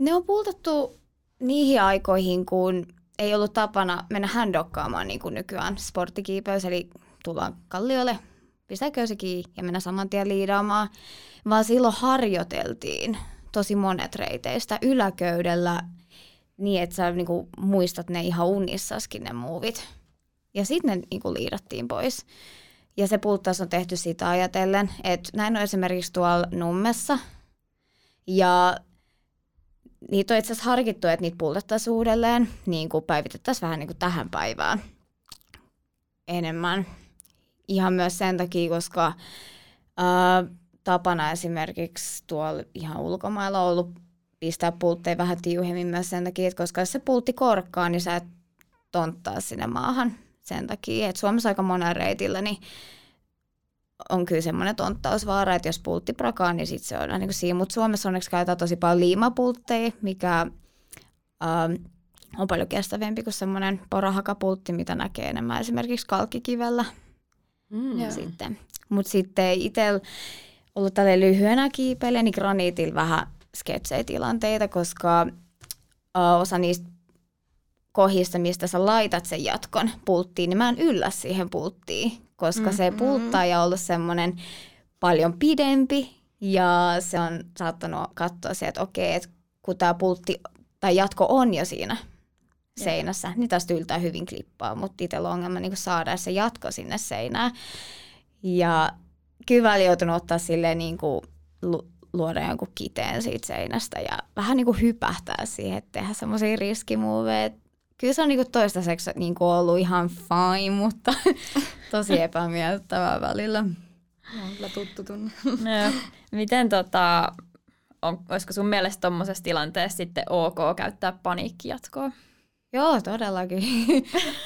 Ne on puutettu niihin aikoihin, kun ei ollut tapana mennä händokkaamaan niin kuin nykyään. Sporttikiipeys, eli tullaan kalliolle, pistää köysi kiinni ja mennä saman tien liidaamaan. Vaan silloin harjoiteltiin tosi monet reiteistä yläköydellä niin, että sä niin kuin muistat ne ihan unissaskin ne muuvit. Ja sitten ne niin kuin liidattiin pois. Ja se pulttaus on tehty sitä ajatellen, että näin on esimerkiksi tuolla Nummessa. Ja niitä on itse asiassa harkittu, että niitä pultettaisiin uudelleen, niin kuin päivitettäisiin vähän niin kuin tähän päivään enemmän. Ihan myös sen takia, koska tapana esimerkiksi tuolla ihan ulkomailla on ollut pistää pultteja vähän tiuhemmin myös sen takia, että koska jos se pultti korkkaa, niin sä et tonttaa sinne maahan sen takia. Että Suomessa aika monen reitillä niin on kyllä semmoinen tonttausvaara, että jos pultti prakaa, niin sitten se on niin kuin siinä. Mutta Suomessa onneksi käytetään tosi paljon liimapultteja, mikä on paljon kestävämpi kuin semmoinen porahakapultti, mitä näkee enemmän esimerkiksi kalkkikivellä. Sitten. Mutta sitten itsellä ollut tälleen lyhyenä kiipeilijä, niin graniitilla vähän sketsejä tilanteita, koska osa niistä kohista, mistä sä laitat sen jatkon pulttiin, niin mä en yllä siihen pulttiin, koska se pulttaaja on ollut semmoinen paljon pidempi ja se on saattanut katsoa se, että okei, että kun tämä pultti tai jatko on jo siinä seinässä, niin tästä yltää hyvin klippaa, mutta itsellä on ongelma niin saada se jatko sinne seinään. Ja kyllä oli joutunut ottaa silleen niin kuin luoda jonkun kiteen siitä seinästä ja vähän niin kuin hypähtää siihen, että tehdä semmoisia riskimuoveja. Kyllä se on niin kuin toistaiseksi niin kuin ollut ihan fine, mutta tosi epämiellyttävää välillä. No, kyllä tuttu tunne. No, miten olisiko sun mielestä tuommoisessa tilanteessa sitten ok käyttää paniikkijatkoa? Joo, todellakin.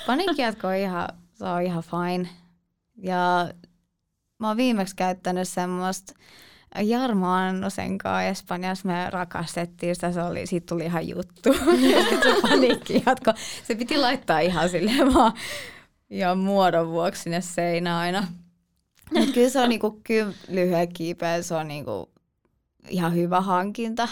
Paniikkijatko on ihan fine. Ja mä oon viimeksi käyttänyt semmoista Jarmo Annosen kanssa Espanjassa, me rakastettiin sitä, siitä tuli ihan juttu. Se paniikkijatko. Se piti laittaa ihan silleen vaan ihan muodon vuoksi sinne seinään aina. Mut kyllä se on niinku, kyllä lyhyen kiipeä, se on niinku ihan hyvä hankinta.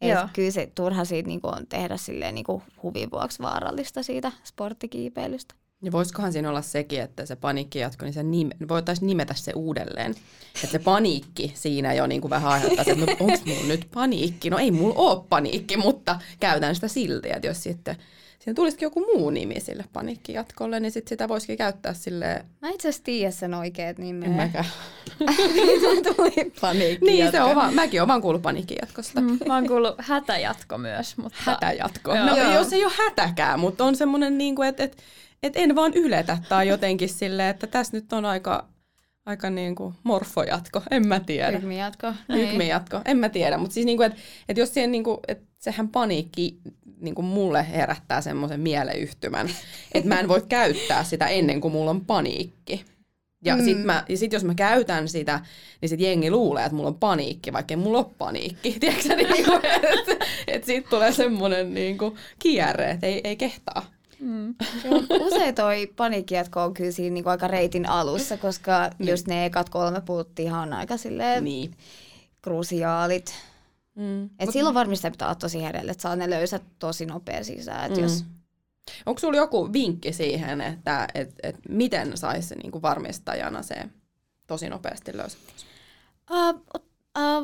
Et kyllä se turha siitä niinku on tehdä silleen niinku huvin vuoksi vaarallista siitä sporttikiipeilystä. Ja voisikohan siinä olla sekin, että se paniikkijatko, niin voitaisiin nimetä se uudelleen. Että se paniikki siinä jo niin kuin vähän aiheuttaisi, että no, onko mulla nyt paniikki? No ei mulla ole paniikki, mutta käytän sitä silti. Että jos sitten siinä tulisikin joku muu nimi sille paniikkijatkolle, niin sitten sitä voisikin käyttää silleen. Mä itse asiassa tiedän sen oikeat nimeä. En mäkään. Tuli paniikkijatko. Niin, se on mäkin olen kuullut paniikkijatkosta. Mä oon kuullut hätäjatko myös. Mutta hätäjatko. Joo. No jos ei ole hätäkään, mutta on semmoinen, niin kuin, että et en vaan yletä tai jotenkin silleen, että tässä nyt on aika niinku morfojatko, en mä tiedä. Rytmijatko, en mä tiedä. Mutta siis niinku, et jos siihen niinku, että sehän paniikki niinku mulle herättää semmoisen mieleyhtymän, että mä en voi käyttää sitä ennen kuin mulla on paniikki. Ja sit jos mä käytän sitä, niin sit jengi luulee, että mulla on paniikki, vaikkei mulla ole paniikki. Tiedätkö niinku, että siitä tulee semmoinen niinku kierre, että ei kehtaa. Usein toi paniikkijatko on kyllä siinä niinku aika reitin alussa, koska just ne ekat 3 pulttia on aika silleen krusiaalit. Et silloin varmasti pitää olla tosi hereillä, että saa ne löysät tosi nopea sisään. Onko sulla joku vinkki siihen, että miten saisi niinku varmistajana se tosi nopeasti löysät?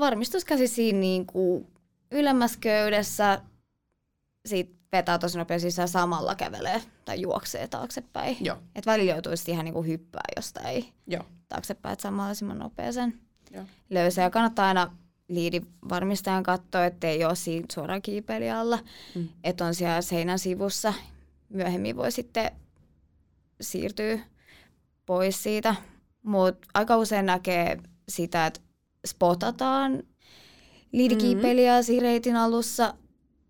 Varmistuskäsi siinä niinku ylemmässä köydessä, sit vetää tosi nopeasti sisään, samalla kävelee tai juoksee taaksepäin. Että välillä joutuisi ihan niinku hyppää jostain taaksepäin, että samalla olisi nopea sen löysää. Ja kannattaa aina liidivarmistajan katsoa, ettei ole siinä suoraan kiipeilijällä, että on siellä seinän sivussa. Myöhemmin voi sitten siirtyä pois siitä. Mutta aika usein näkee sitä, että spotataan liidikiipeilijää siinä reitin alussa,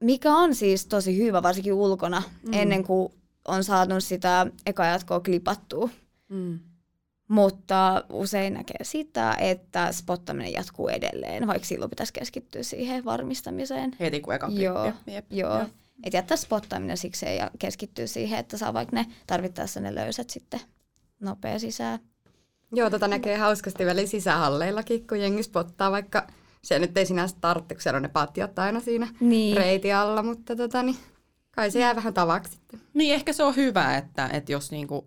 mikä on siis tosi hyvä, varsinkin ulkona, ennen kuin on saanut sitä eka jatkoa klipattua. Mutta usein näkee sitä, että spottaminen jatkuu edelleen, vaikka silloin pitäisi keskittyä siihen varmistamiseen. Heti kun eka klippi. Joo. Että jättää spottaminen sikseen ja keskittyä siihen, että saa vaikka ne tarvittaessa ne löysät sitten nopea sisään. Joo, näkee hauskasti väliin sisähalleillakin, kun jengi spottaa vaikka se nyt ei sinänsä tarvitse, kun siellä on ne patjat aina siinä reitin alla, mutta kai se jää vähän tavaksi sitten. Niin, ehkä se on hyvä, että jos niinku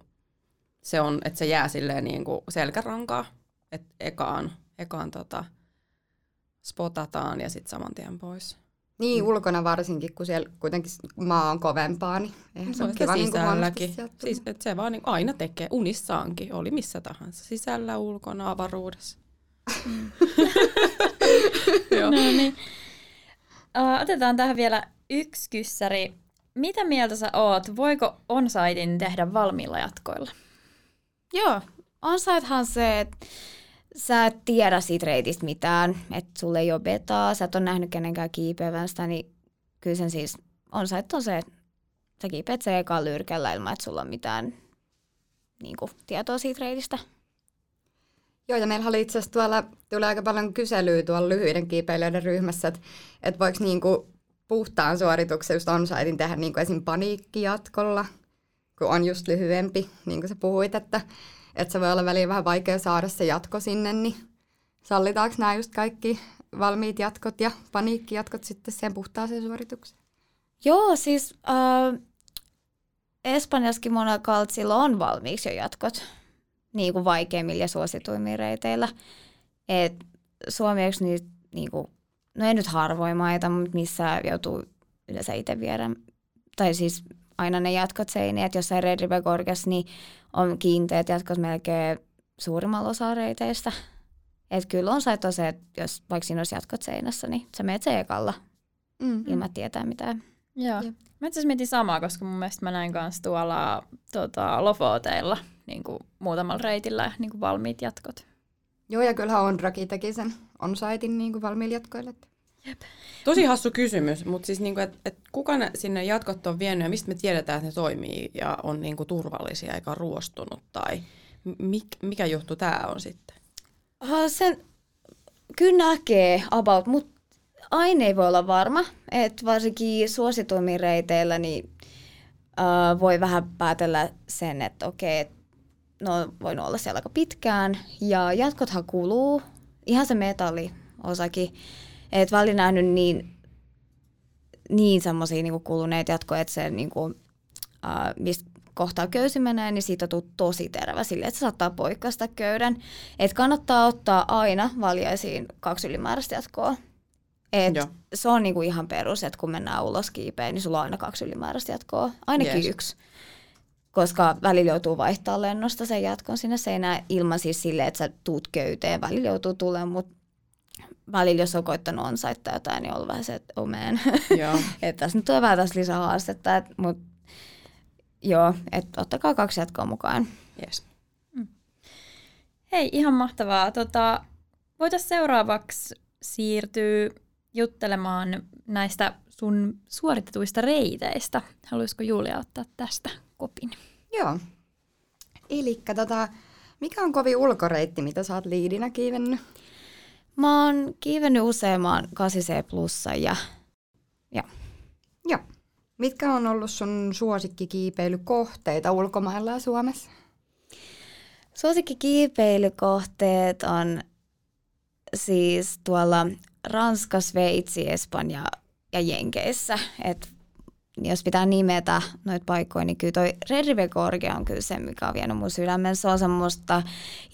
se on, että se jää silleen niinku selkärankaa, että ekaan spotataan ja sitten saman tien pois. Niin, ulkona varsinkin, kun siellä kuitenkin maa on kovempaa, niin eihän se ole kiva niin kuin huonosti sieltä. Siis, että se vaan niin aina tekee, unissaankin, oli missä tahansa, sisällä, ulkona, avaruudessa. No niin. Otetaan tähän vielä yksi kyssäri. Mitä mieltä sä oot? Voiko on-siten tehdä valmiilla jatkoilla? Joo, on-sitehan se, että sä et tiedä siitä reitistä mitään, että sulle ei ole betaa, sä et ole nähnyt kenenkään kiipeävän sitä, niin kyllä sen siis on-site on se, että sä kiipeät sen ekaan lyrkällä ilman, että sulla on mitään niin kuin, tietoa siitä reitistä. Joo, ja meillä oli itse asiassa tuolla, tuli aika paljon kyselyä tuolla lyhyiden kiipeilijöiden ryhmässä, että voiko niinku puhtaan suorituksen just on-siten tehdä niinku esim. Paniikkijatkolla, kun on just lyhyempi, niin kuin sä puhuit, että se voi olla väliin vähän vaikea saada se jatko sinne, niin sallitaanko nämä just kaikki valmiit jatkot ja paniikkijatkot sitten siihen puhtaaseen suoritukseen? Joo, siis Espanjassakin monella kaltsilla on valmiiksi jo jatkot, niin kuin vaikeimmilla ja suosituimmilla reiteillä. Et suomeksi niitä, niin kuin, no ei nyt harvoin maita, mutta missä joutuu yleensä itse viedä, tai siis aina ne jatkot seinään, että jossain Red River Gorges, niin on kiinteät jatkot melkein suurimmalla osa reiteistä. Että kyllä on saito se, että jos vaikka siinä olisi jatkot seinässä, niin sä menet sen ekalla ilman tietää mitään. Joo. Jep. Mä itse asiassa mietin samaa, koska mun mielestä mä näin kanssa tuolla Lofoteilla niin kuin muutamalla reitillä niin kuin valmiit jatkot. Joo, ja kyllähän Ondrakin teki sen on-siten niin kuin valmiilla jatkoilla. Jep. Tosi hassu kysymys, mutta siis niinku, et kuka sinne jatkot on vienyt ja mistä me tiedetään, että ne toimii ja on niinku turvallisia eikä ruostunut tai mikä johtu tää on sitten? Sen kyllä näkee about, mutta aina ei voi olla varma, että varsinkin suosituimmin reiteillä niin, voi vähän päätellä sen, että okei, ne on voinut olla siellä aika pitkään ja jatkothan kuluu, ihan se metalliosakin. Että mä olin nähnyt niin semmosia niinku kuluneita jatkoja, että se niinku, mistä kohtaa köysi menee, niin siitä on tosi terävä silleen, että se saattaa poikkaista köyden. Että kannattaa ottaa aina valjaisiin 2 ylimääräistä jatkoa. Et se on niinku ihan perus, että kun mennään ulos kiipeen, niin sulla on aina 2 ylimääräistä jatkoa. Ainakin 1. Koska välillä joutuu vaihtaa lennosta sen jatkon sinne seinään ilman siis silleen, että sä tuut köyteen. Välillä joutuu tulemaan, mutta välillä jos on koittanut on-sitea jotain, niin on ollut vähän se, että omeen. Että tässä nyt tulee vähän taas lisää haastetta. Mutta joo, että ottakaa 2 jatkoa mukaan. Yes. Mm. Hei, ihan mahtavaa. Voitaisiin seuraavaksi siirtyä juttelemaan näistä sun suoritetuista reiteistä. Haluaisiko Julia ottaa tästä kopin? Joo. Elikkä mikä on kovin ulkoreitti, mitä sä oot liidinä kiivennyt? Mä oon kiivennyt useamman 8C+:n ja. Joo. Mitkä on ollut sun suosikkikiipeilykohteita ulkomailla ja Suomessa? Suosikkikiipeilykohteet on siis tuolla Ranska, Sveitsi, Espanja ja Jenkeissä. Et jos pitää nimetä noita paikkoja, niin kyllä toi Red River Gorge on kyllä se, mikä on vienyt mun sydämen. Se on semmoista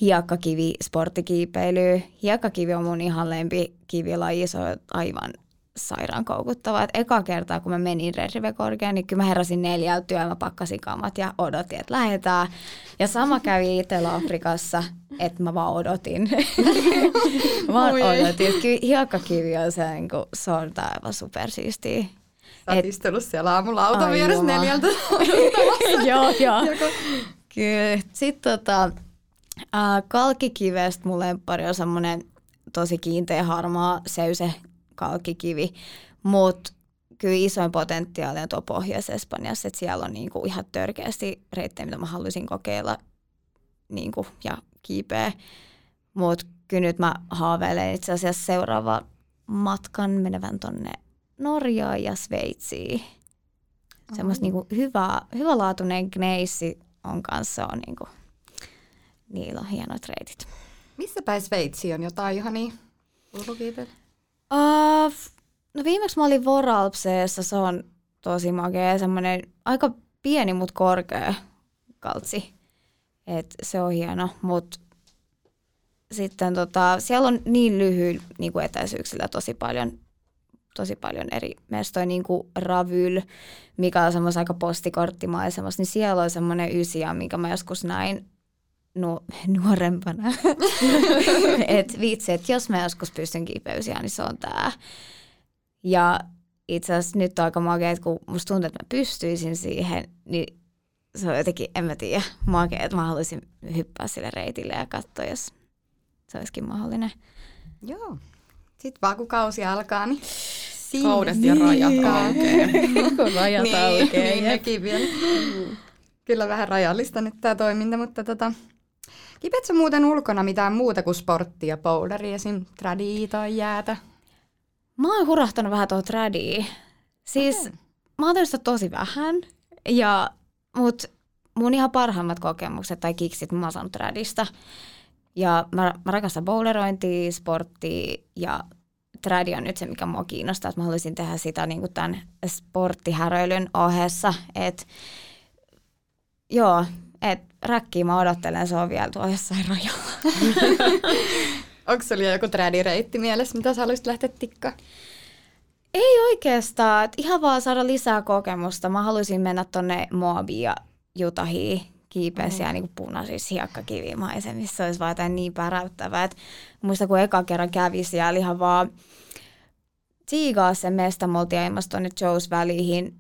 hiekkakivi-sporttikiipeilyä. Hiekkakivi on mun ihan lempikivilaji, se on aivan sairaan koukuttavaa. Et eka kertaa, kun mä menin Red River Gorgeen, niin kyllä mä heräsin 4 ja mä pakkasin kamat ja odotin, että lähdetään. Ja sama kävi itsellä Afrikassa, että mä vaan odotin. Kyllä hiekkakivi on se, kun se on aivan supersiistiä. Sä oot istunut siellä aamulla auton vieressä 4 Joo. Kyllä. Sitten kalkkikivestä mun lemppari on semmoinen tosi kiinteä harmaa seuse kalkkikivi. Mutta kyllä isoin potentiaali on tuo Pohjois-Espanjassa, että siellä on niinku ihan törkeästi reittejä, mitä mä haluaisin kokeilla niinku, ja kiipeä. Mutta kyllä nyt mä haaveilen itse asiassa seuraava matkan menevän tonne Norjaa ja Sveitsiä. Semmoista niinku hyvälaatuinen gneissi on kanssa on niinku. Niillä on hienot reitit. Missä päin Sveitsi on jotain ihania ulkokiipeilyä? No viimeksi mä olin Voralpseessa, se on tosi makea, semmoinen aika pieni, mutta korkea kaltsi. Et se on hieno, mutta sitten siellä on niin lyhyillä niin etäisyyksillä tosi paljon eri mestoja, niin kuin Ravyl, mikä on semmoisessa aika postikorttimaisemassa, niin siellä on semmoinen ysiä, minkä mä joskus näin nuorempana. Et vitsi, että jos mä joskus pystyn kipeysiä, niin se on tää. Ja itse asiassa nyt on aika makea, että kun musta tuntuu, että mä pystyisin siihen, niin se on jotenkin, en mä tiedä, makea, että mä haluaisin hyppää sille reitille ja katsoa, jos se olisikin mahdollinen. Joo. Sitten vaan kun kausi alkaa, niin siinä. Kaudet ja rajat aukeaa. Kun rajat aukeaa. Niin, nekin vielä. Kyllä vähän rajallista nyt tämä toiminta, mutta kipeätkö muuten ulkona mitään muuta kuin sporttia, boulderi, esim. Tradii tai jäätä? Mä oon hurahtanut vähän tuohon tradii. Siis mä oon tietysti tosi vähän, mutta mun ihan parhaimmat kokemukset tai kiksit mä oon saanut tradista. Ja mä rakastan bowlerointia, sporttia ja tradi on nyt se, mikä mua kiinnostaa. Mä haluaisin tehdä sitä niin kuin tämän sporttihäröilyn ohessa. Räkkiä mä odottelen, se on vielä tuolla jossain rajalla. Onko sulla joku tradireitti mielessä, mitä sä haluaisit lähteä tikkaan? Ei oikeastaan. Ihan vaan saada lisää kokemusta. Mä haluaisin mennä tonne Moabiin ja Utahiin. Kiipeisiä niin punaisissa hiekkakivimaisemissa, olisi vaan jotain niin päräyttävää. Et muista, kun eka kerran kävi siellä ihan vaan tsiigaa se mesta, me oltiin aimassa tuonne Joes väliin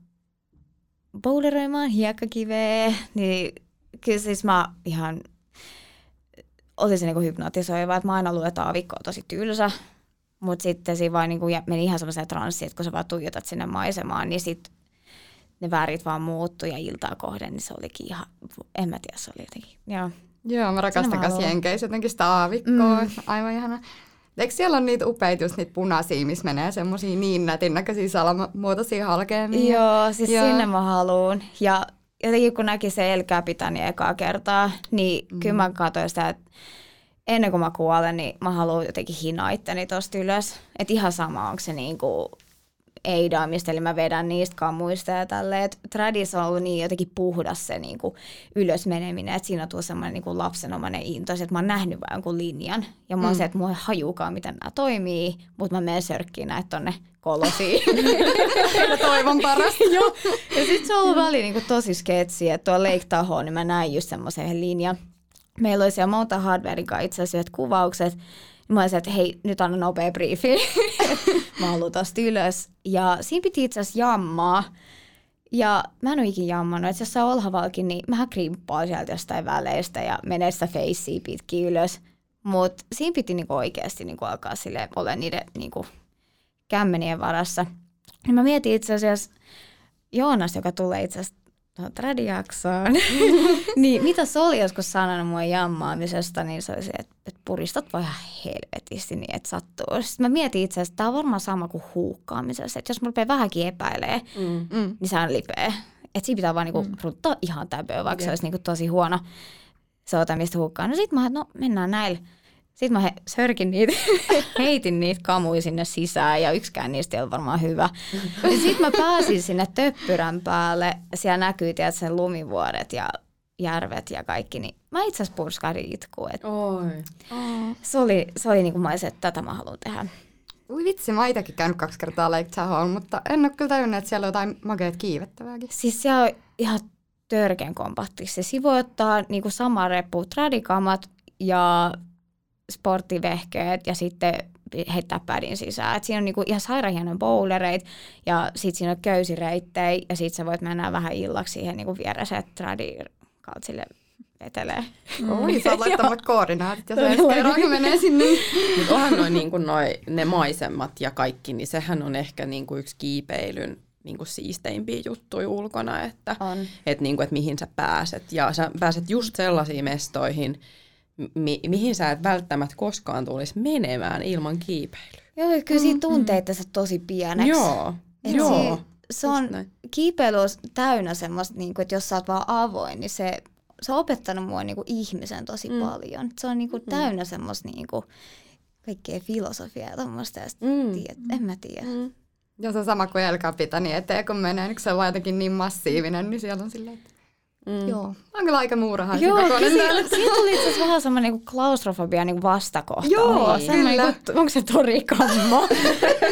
bouleroimaan hiekkakiveä, niin kyllä siis mä ihan olin se niin hypnotisoiva, että mä aina luulen, että aavikko on tosi tylsä, mutta sitten siinä vaan niin meni ihan sellaiseen transsiin, että kun sä vaan tuijotat sinne maisemaan, niin sitten ne värit vaan muuttui ja iltaa kohden, niin se olikin ihan, en mä tiedä, se oli jotenkin. Joo, mä rakastan kanssa jenkeissä jotenkin sitä aavikkoa, aivan ihana. Eikö siellä ole niitä upeita, just niitä punaisia, missä menee semmosia niin nätin näköisiä salamuotoisia halkeamia? Joo, siis sinne mä haluun. Ja jotenkin kun näki se El Capitania ekaa kertaa, niin kyllä mä katsoin sitä, että ennen kuin mä kuolen, niin mä haluan jotenkin hinaa itteni tosta ylös. Että ihan sama, onko se niinku eidaamista, eli mä vedän niistä kammuista ja tälleen. Tradis on ollut niin jotenkin puhdas se niinku ylösmeneminen, että siinä on semmoinen niinku lapsenomainen into, että mä oon nähnyt vaan jonkun linjan. Ja mä oon se, että mua ei hajukaan, miten nämä toimii, mutta mä menen sörkkiin näitä tonne kolosiin. Mä toivon parasta. Joo. Ja sit se on ollut väliin niinku tosi sketsiä, että tuolla Lake Tahoe, niin mä näin just semmoisen linjan. Meillä oli siellä Mountain Hardwearin kanssa itse asiassa yhdet kuvaukset. Mä olisin, että hei, nyt anna nopea briefi. Mä haluun tosta ylös. Ja siinä piti itse asiassa jammaa. Ja mä en ole ikinä jammannut. Että jos sä Olhavalkin, niin mähän krimppaan sieltä jostain väleistä ja menee sitä feissiä pitkin ylös. Mutta siinä piti niinku oikeasti niinku alkaa silleen olla niiden niinku kämmenien varassa. Ja mä mietin itse asiassa Joonas, joka tulee itse asiassa tradijaksoon. Niin, mitä se oli joskus sanonut mua jammaamisesta, niin se oli se, että puristat voi ihan helvetisti niin, että sattuu. Sitten mä mietin itse asiassa, että tämä on varmaan sama kuin huukkaamisessa, että jos mä rupean vähänkin epäilemään, niin se on lipeä. Että siinä pitää vaan niinku runtaa ihan täpöä, vaikka se olisi niinku tosi huono se ota, mistä huukkaa. No sit mä mennään näillä. Sitten mä sörkin niitä, heitin niitä kamuja sinne sisään ja yksikään niistä ei ole varmaan hyvä. Sitten mä pääsin sinne töppyrän päälle. Siellä näkyy sen lumivuoret ja järvet ja kaikki. Niin mä itse asiassa purskahdin itkuu. Se oli niin kuin mä olisin, että tätä mä haluan tehdä. Ui vitsi, mä oon itsekin käynyt 2 kertaa Lake Tahoon, mutta en ole kyllä tajunnut, että siellä on jotain makeat kiivettävääkin. Siis siellä on ihan törkeän kompaktiksi. Se voi ottaa niin kuin sama reppu tradikamat ja sporttivehkeet ja sitten heittää pädin sisään. Et siinä on niinku ihan sairaan hienon bowlereita ja sitten siinä on köysireittejä ja sitten sä voit mennä vähän illaksi siihen niinku viereiseen tradikaltsille vetelee. Oi, sä oot laittanut koordinaatit ja se kerran menee sinne. Mutta onhan ne maisemat ja kaikki, niin sehän on ehkä niinku yksi kiipeilyn niinku siisteimpiä juttuja ulkona, että mihin sä pääset. Ja sä pääset just sellaisiin mestoihin, mihin sä et välttämättä koskaan tulisi menemään ilman kiipeilyä. Joo, kyllä siinä tunteita sä tosi pieneksi. Joo. Se on kiipeily on täynnä semmoista, niinku, että jos sä oot vaan avoin, niin se on opettanut mua niinku, ihmisen tosi paljon. Se on niinku, täynnä semmoista, niinku, kaikkea filosofiaa ja tommoista, ja en mä tiedä. Mm. Ja se on sama kuin El Capitani eteen, kun menee, kun se on jotenkin niin massiivinen, niin siellä on silleen, että... Joo. On kyllä aika muurahan. Joo, siinä tuli itse asiassa vähän semmoinen niinku klaustrofobia niinku vastakohta. Joo, kyllä. Onko se torikamma?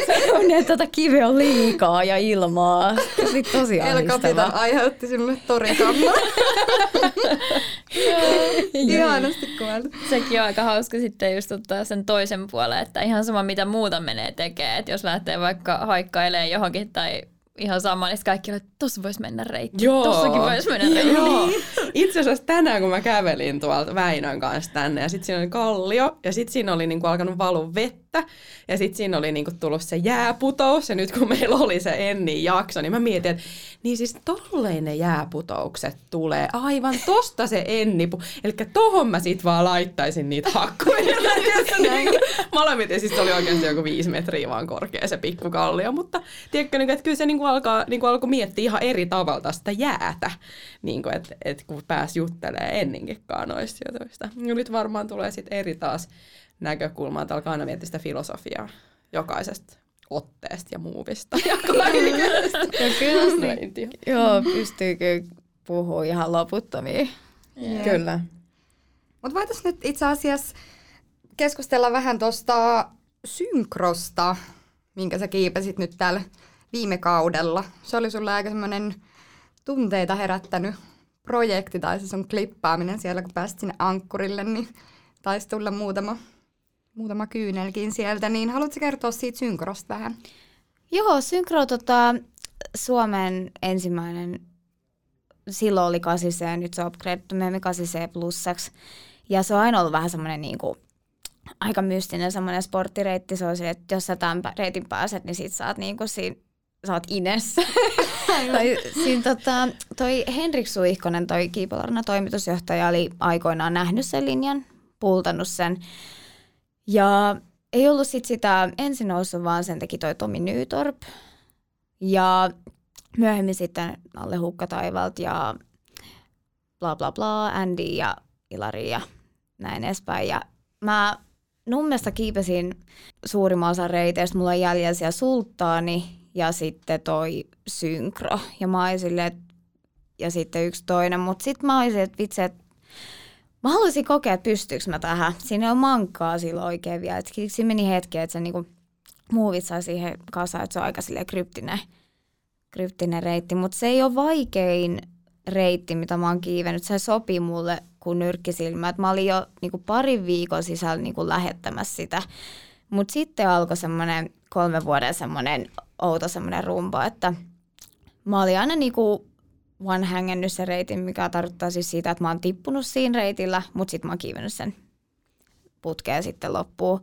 Se on, että tätä kiveä on liikaa ja ilmaa. Sitten tosi ahdistava. El Capitan aiheutti sinulle torikamma. Ihanasti kuvailtu. Sekin on aika hauska sitten just ottaa sen toisen puolen, että ihan sama mitä muuta menee tekemään. Että jos lähtee vaikka haikkailemaan johonkin tai... Ihan sama, niin kaikki oli, että tossa voisi mennä reittiin. Joo. Tossakin voisi mennä reittiin. Itse asiassa tänään, kun mä kävelin tuolta Väinön kanssa tänne, ja sit siinä oli kallio, ja sit siinä oli niinku alkanut valua vettä, ja sit siinä oli niinku tullut se jääputous, ja nyt kun meillä oli se Ennin jakso, niin mä mietin, että niin siis tolleen ne jääputoukset tulee. Aivan tosta se Ennipu. Elikkä tohon mä sit vaan laittaisin niitä hakkuja. Molemmin, ja siis se oli oikeasti joku 5 metriä vaan korkea se pikkukallio, mutta tiedätkö, että kyllä se niinku alkaa, niinku alkoi miettiä ihan eri tavalla sitä jäätä, niinku, että et kun pääsi juttelemaan enninkinkaan noista ja toista. Nyt varmaan tulee sitten eri taas näkökulmaa, että alkaa aina miettiä sitä filosofiaa jokaisesta otteesta ja muuvista. Ja kyllä, joo, pystyykö puhumaan ihan loputtomia. Yeah. Kyllä. Mutta voitaisiin nyt itse asiassa keskustella vähän tuosta synkrosta, minkä sä kiipesit nyt täällä viime kaudella. Se oli sulle aika semmoinen tunteita herättänyt projekti, tai se sun klippaaminen siellä, kun pääsit sinne ankkurille, niin taisi tulla muutama kyynelkin sieltä, niin haluatko kertoa siitä synkrosta vähän? Joo, synkro Suomen ensimmäinen, silloin oli 8C, nyt se on upgradeattu myöhemmin 8C plussaksi, ja se on aina ollut vähän semmoinen niinku aika mystinen semmoinen sporttireitti, se on se, että jos sä tämän reitin pääset, niin sit saat niinku saat Inessä. Siin toi Henrik Suihkonen, toi Kiipelarna toimitusjohtaja, oli aikoinaan nähnyt sen linjan, pultannut sen. Ja ei ollut sit sitä ensin noussut, vaan sen teki toi Tomi Nyytorp. Ja myöhemmin sitten Alle Hukkataivalt ja bla bla bla, Andy ja Ilari ja näin edespäin. Ja mä Nummesta kiipesin suurimman osan reiteistä, mulla on jäljellä siellä Sulttaani ja sitten toi synkro. Ja mä olin silleen, ja sitten yksi toinen, mutta sitten mä olin silleen, että vitsi, että mä haluaisin kokea, että pystyykö mä tähän. Siinä on mankkaa silloin oikein vielä. Et siinä meni hetki, että se niinku muuvit sai siihen kasaan, että se on aika silleen kryptinen reitti. Mutta se ei ole vaikein reitti, mitä mä oon kiivennyt. Se sopii mulle kuin nyrkkisilmä. Et mä olin jo niinku parin viikon sisällä niinku lähettämässä sitä. Mutta sitten alkoi semmoinen 3 vuoden semmoinen outo semmoinen rumpa, että mä olin aina niinku one-hangennut sen reitin, mikä tarkoittaa siis siitä, että mä oon tippunut siinä reitillä, mutta sit mä oon kiivennyt sen putkeen sitten loppuun.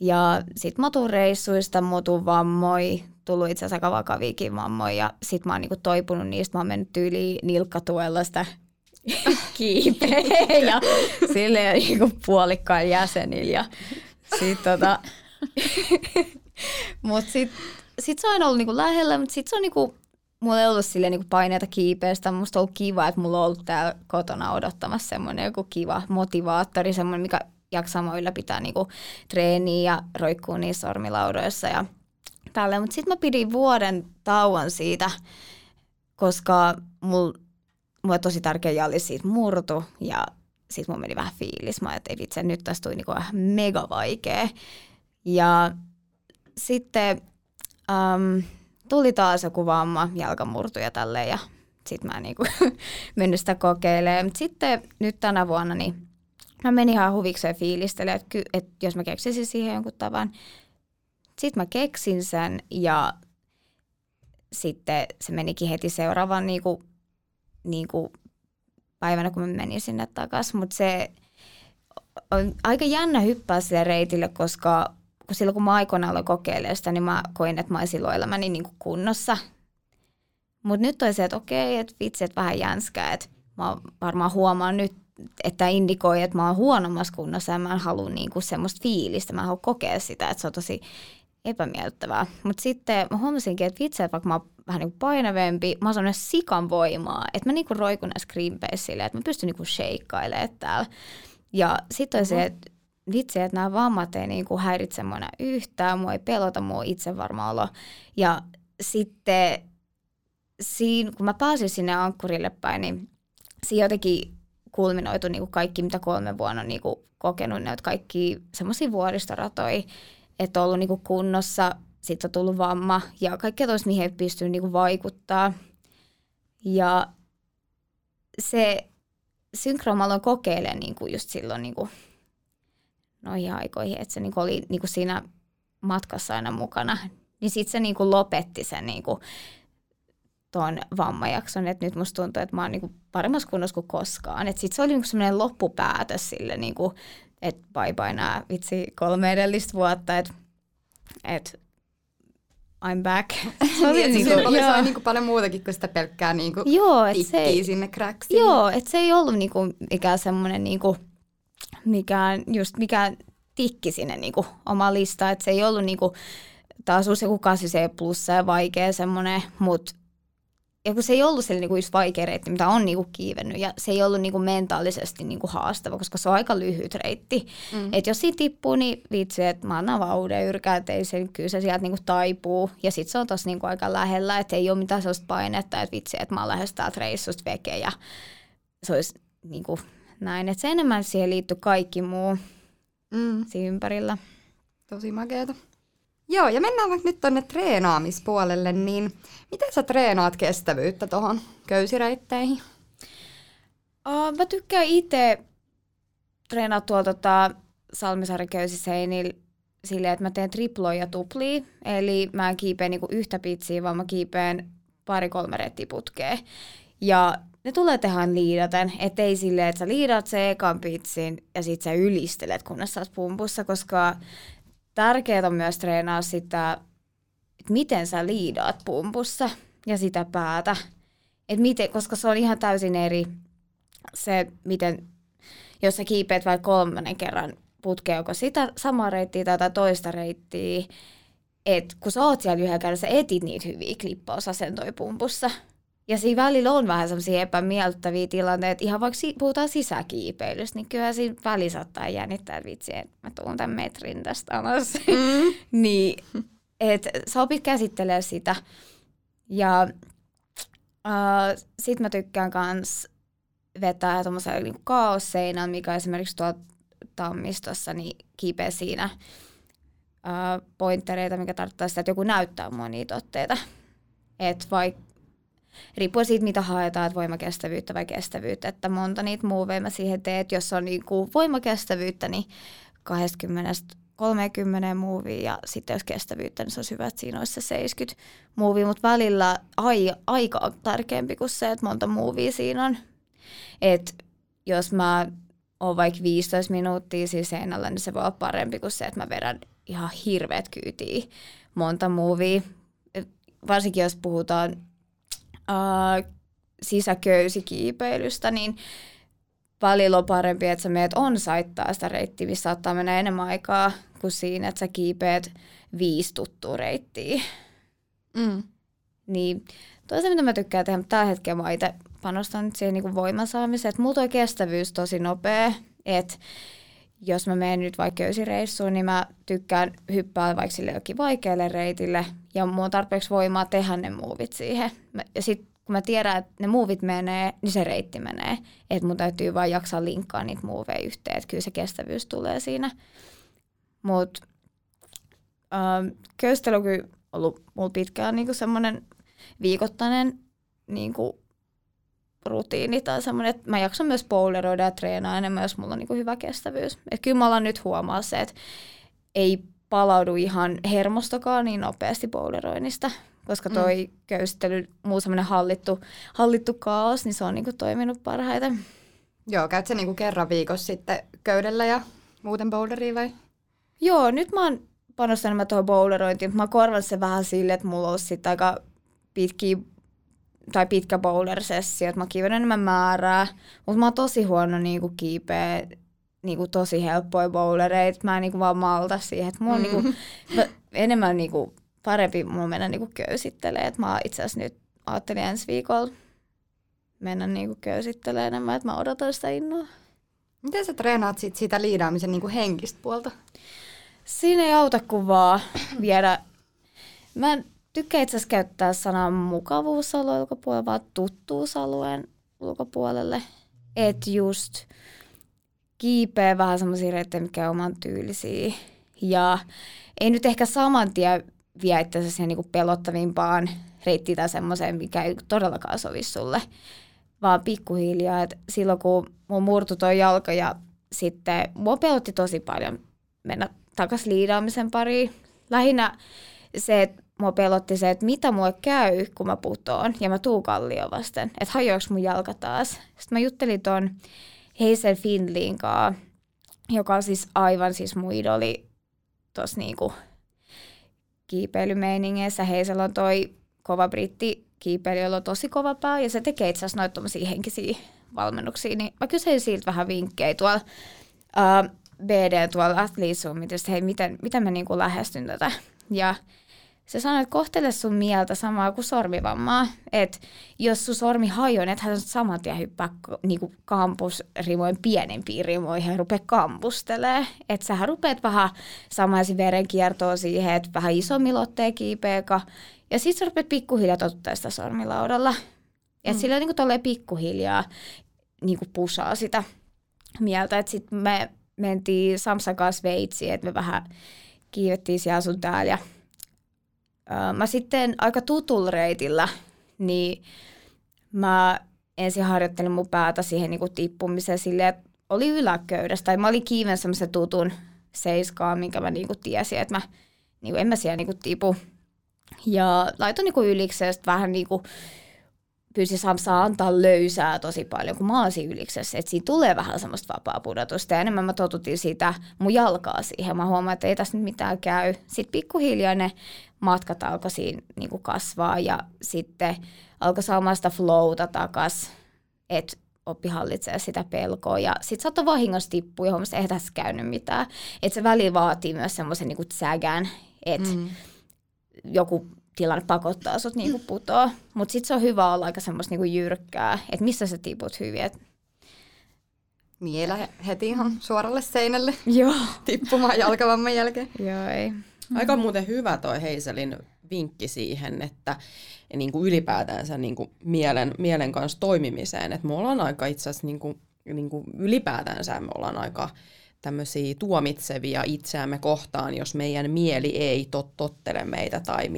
Ja sit mä tuun reissuista, mä tuun vammoi, tullut itse asiassa aika vakaviakin vammoja, ja sit mä oon niinku toipunut niistä, mä oon mennyt yli nilkkatuella sitä kiipeä ja silleen niinku puolikkaan jäsenillä ja sit mut sit se on aina ollut niinku lähellä, mutta sit se on niinku, mulla ei ollut silleen niinku paineita kiipeästä, musta on ollut kiva, että mulla on ollut täällä kotona odottamassa semmoinen joku kiva motivaattori, semmoinen, mikä jaksaa ylläpitää niinku treeniä ja roikkuu niissä sormilaudoissa ja tälleen. Mut sit mä pidin vuoden tauon siitä, koska mulla tosi tärkeä jali siitä murtu ja sit mulla meni vähän fiilis. Mä ajattelin, että vitsi, nyt tässä tuli niinku ihan mega vaikea. Ja sitten tuli taas joku vamma, jalkamurtu ja tälleen, ja sit mä en niinku mennyt sitä kokeilemaan. Mut sitten nyt tänä vuonna niin mä menin ihan huvikseen fiilistelemaan, että et jos mä keksisin siihen jonkun tavan. Sit mä keksin sen, ja sitten se menikin heti seuraavan niinku päivänä, kun mä menin sinne takaisin. Mutta se on aika jännä hyppää sille reitille, koska silloin kun mä aikoinaan aloin kokeilemaan sitä, niin mä koin, että mä olin silloin elämäni niin kuin kunnossa. Mutta nyt on se, että okei, että vitsi, että vähän jänskää. Että mä varmaan huomaan nyt, että indikoi, että mä oon huonommassa kunnossa ja mä en halua niin kuin semmoista fiilistä. Mä en halua kokea sitä, että se on tosi epämiellyttävää. Mutta sitten mä huomasinkin, että vitsi, että vaikka mä oon vähän niin kuin painavempi, mä oon semmoinen sikan voimaa. Että mä niin kuin roikun näissä green base silleen, että mä pystyn niin kuin sheikkailemaan täällä. Ja sitten on se, että vitsi, että nämä vammat ei niin kuin häiritse mua yhtään, mua ei pelota, mua on itsevarma olo. Ja sitten siinä, kun mä pääsin sinne ankkurille päin, niin siinä jotenkin kulminoitu niin kuin kaikki, mitä 3 vuonna on niin kuin kokenut. Ne ovat kaikki semmoisia vuoristoratoja, että on ollut niin kuin kunnossa, sitten on tullut vamma ja kaikkea toista, mihin ei pystynyt niin kuin vaikuttaa. Ja se synkromalon kokeilee niin kuin just silloin niin kuin noihin aikoihin, että se niin kuin oli niin kuin siinä matkassa aina mukana. Niin sitten se niin kuin lopetti sen niin kuin tuon vammajakson, että nyt musta tuntuu, että mä oon niinku paremmassa kunnossa kuin koskaan. Että sit se oli niinku semmoinen loppupäätös sille, niinku, että bye bye nää vitsi 3 edellistä vuotta, että et, I'm back. Se oli niin, niinku, oli niinku paljon muutakin kuin sitä pelkkää niinku tippiä sinne cracksille. Joo, että se ei ollut niinku mikään semmoinen, niinku, mikään tikki sinne niinku omaan listaan. Että se ei ollut niinku taas uusi joku 8C+ ja vaikea semmoinen, mutta ja kun se ei ollut niinku just vaikea reitti, mitä on niinku kiivennyt, ja se ei ollut niinku mentaalisesti niinku haastava, koska se on aika lyhyt reitti. Mm. Että jos siinä tippuu, niin vitsi, että mä annan vaan uuden yrkää, että kyllä se sieltä niinku taipuu. Ja sit se on tossa niinku aika lähellä, että ei ole mitään sellaista painetta, että vitsi, että mä oon lähes täältä reissusta veke, ja se olisi niinku näin. Että se enemmän siihen liittyy kaikki muu siinä ympärillä. Tosi makeeta. Joo, ja mennään vaikka nyt tuonne treenaamispuolelle, niin miten sä treenaat kestävyyttä tuohon köysireitteihin? Mä tykkään itse treenaa tuolta Salmisaaren köysiseinillä silleen, että mä teen triploja ja tuplia. Eli mä en kiipeen niinku yhtä pitsiä, vaan mä kiipeen 2-3 reittiä putkeen. Ja ne tulee tehdään liidaten, ettei silleen, että sä liidat sen ekan pitsin ja sit sä ylistelet, kunnes sä oot pumpussa, koska tärkeää on myös treenaa sitä, että miten sä liidaat pumpussa ja sitä päätä. Miten, koska se on ihan täysin eri se, miten, jos sä kiipeät vaikka 3. kerran putkeen, joko sitä samaa reittiä tai toista reittiä. Et kun sä oot siellä yhden kerran, sä etit niitä hyviä klippausasentoja pumpussa. Ja siinä välillä on vähän semmoisia epämiellyttäviä tilanteita, ihan vaikka puhutaan sisäkiipeilystä, niin kyllähän siinä väli saattaa jännittää, että vitsi, että mä tuun tämän metrin tästä alas. Niin, että sä opit käsittelemään sitä. Ja sit mä tykkään kans vetää tommoseen niin kaosseinään, mikä esimerkiksi tuolla Tammistossa, niin kiipeä siinä pointtereita, mikä tarkoittaa sitä, että joku näyttää mua niitä otteita. Että vaikka riippuu siitä, mitä haetaan, että voimakestävyyttä vai kestävyyttä, että monta niitä muuveja mä siihen teet. Jos on niinku voimakestävyyttä, niin 20-30 muuvia, ja sitten jos kestävyyttä, niin se olisi hyvä, että siinä olisi se 70 muuvia, mutta välillä aika on tärkeämpi kuin se, että monta muuvia siinä on. Et jos mä oon vaikka 15 minuuttia siinä seinällä, niin se voi olla parempi kuin se, että mä vedän ihan hirveät kyytiä monta muuvia, varsinkin jos puhutaan sisäköysikiipeilystä, niin paljon on parempi, että sä meet on-saittaa sitä reittiä, missä saattaa mennä enemmän aikaa kuin siinä, että sä kiipeät 5 tuttua reittiä. Niin, toisaalta mitä mä tykkään tehdä, mutta tällä hetkellä mä itse panostan nyt siihen niin voimansaamiseen, että mulla toi kestävyys tosi nopea, että jos mä menen nyt vaikka köysireissuun, niin mä tykkään hyppää vaikka sille jokin vaikealle reitille, ja mulla on tarpeeksi voimaa tehdä ne muuvit siihen. Ja sit kun mä tiedän, että ne muuvit menee, niin se reitti menee. Että mun täytyy vaan jaksaa linkkaa niitä muuveja yhteen, että kyllä se kestävyys tulee siinä. Mut köystely on kyllä ollut mulla pitkään niinku semmonen viikoittainen niinku rutiini tai semmoinen, että mä jaksan myös bouleroida ja treenaa enemmän, jos mulla on niinku hyvä kestävyys. Että kyllä mä alan nyt huomaa se, että ei palaudu ihan hermostokaan niin nopeasti bouleroinnista, koska toi köystely, muu semmoinen hallittu kaos, niin se on niinku toiminut parhaiten. Joo, käyt sä niinku kerran viikossa sitten köydellä ja muuten bouleria vai? Joo, nyt mä oon panostanut enemmän tuohon boulerointiin, mutta mä oon korvannut sen vähän sille, että mulla on sitten aika pitkä bowler-sessio, että mä kiivän enemmän määrää, mutta mä oon tosi huono niinku kiipeä niinku tosi helppoja bowlereita. Mä en niinku vaan malta siihen, että mulla on niinku enemmän niinku parempi mulla mennä niinku köysittelee, että mä itse asiassa nyt ajattelin ensi viikolla mennä niinku köysittelee enemmän, että mä odotan sitä innoa. Miten sä treenaat siitä liidaamisen niinku henkistä puolta? Siinä ei auta kuin vaan viedä. Mä en tykkää itse asiassa käyttää sanaa mukavuusalueen ulkopuolelle, vaan tuttuusalueen ulkopuolelle. Et just kiipeä vähän semmoisia reittejä, mitkä on oman tyylisiä. Ja ei nyt ehkä saman tien vie itse asiassa siihen niinku pelottavimpaan reittiin tai semmoiseen, mikä ei todellakaan sovi sulle. Vaan pikkuhiljaa. Et silloin kun mun murtui toi jalka ja sitten mua pelotti tosi paljon mennä takaisin liidaamisen pariin. Lähinnä se, että mua pelotti se, että mitä mulle käy, kun mä putoon ja mä tuun kallioon vasten. Että hajoaks mun jalka taas. Sitten mä juttelin ton Hazel Findlayn kaa, joka on siis aivan siis mun idoli tossa niinku kiipeilymeiningeissä. Hazel on toi kova britti kiipeilijä, jolla on tosi kova pää ja se tekee itse asiassa noita tommosia henkisiä valmennuksia. Niin mä kyselin siltä vähän vinkkejä tuolla BD tuolla Athletesummilla, hei miten mä niinku lähestyn tätä. Ja se sanoi, että kohtele sun mieltä samaa kuin sormivammaa. Että jos sun sormi hajoaa, niin ethän saman tien hyppää niinku kampusrimoin pienempiin rimoihin ja rupea kampustelemaan. Että sähän rupeat vähän samaisin verenkiertoon siihen, että vähän isommilla otteen kiipeäkä. Ja sit sä rupeat pikkuhiljaa totuttaa sitä sormilaudalla. Ja sillä niinku tolleen pikkuhiljaa niinku pusaa sitä mieltä. Että sit me mentiin Samsan kanssa Sveitsiin, että me vähän kiivettiin siellä sun täällä ja mä sitten aika tutulla reitillä, niin mä ensin harjoittelin mun päätä siihen niinku tippumiseen silleen, että oli yläköydässä. Tai mä olin kiiven semmoisen tutun seiskaan, minkä mä niinku tiesin, että mä, niinku, en mä siellä niinku tipu. Ja laitoin niinku ylikseen, vähän niinku pyysin Samsaa antaa löysää tosi paljon, kun mä oon siinä yliksessä. Että siinä tulee vähän semmoista vapaa pudotusta. Ja enemmän mä totutin sitä mun jalkaa siihen. Mä huomaan, että ei tässä nyt mitään käy. Sitten pikkuhiljaa ne matkat alkoi siinä niinku kasvaa ja sitten alkoi saamaan sitä flowta takaisin, että oppi hallitsemaan sitä pelkoa. Ja sitten saattoi vahingossa tippua ja huomasi, että ei tässä käynyt mitään. Että se väli vaatii myös semmoisen niinku tsägän, että joku tilanne pakottaa sut niinku putoa. Mutta sitten se on hyvä olla aika semmoista niinku jyrkkää, että missä sä tiput hyvin. Mielä heti ihan suoralle seinälle. Joo. Tippumaan jalkavamman jälkeen. Joo, ei. Aika muuten hyvä toi Hazelin vinkki siihen, että niinku ylipäätänsä niinku mielen kanssa toimimiseen. Et me ollaan aika itse asiassa niinku ylipäätänsä me ollaan aika tämmöisiä tuomitsevia itseämme kohtaan, jos meidän mieli ei tottele meitä tai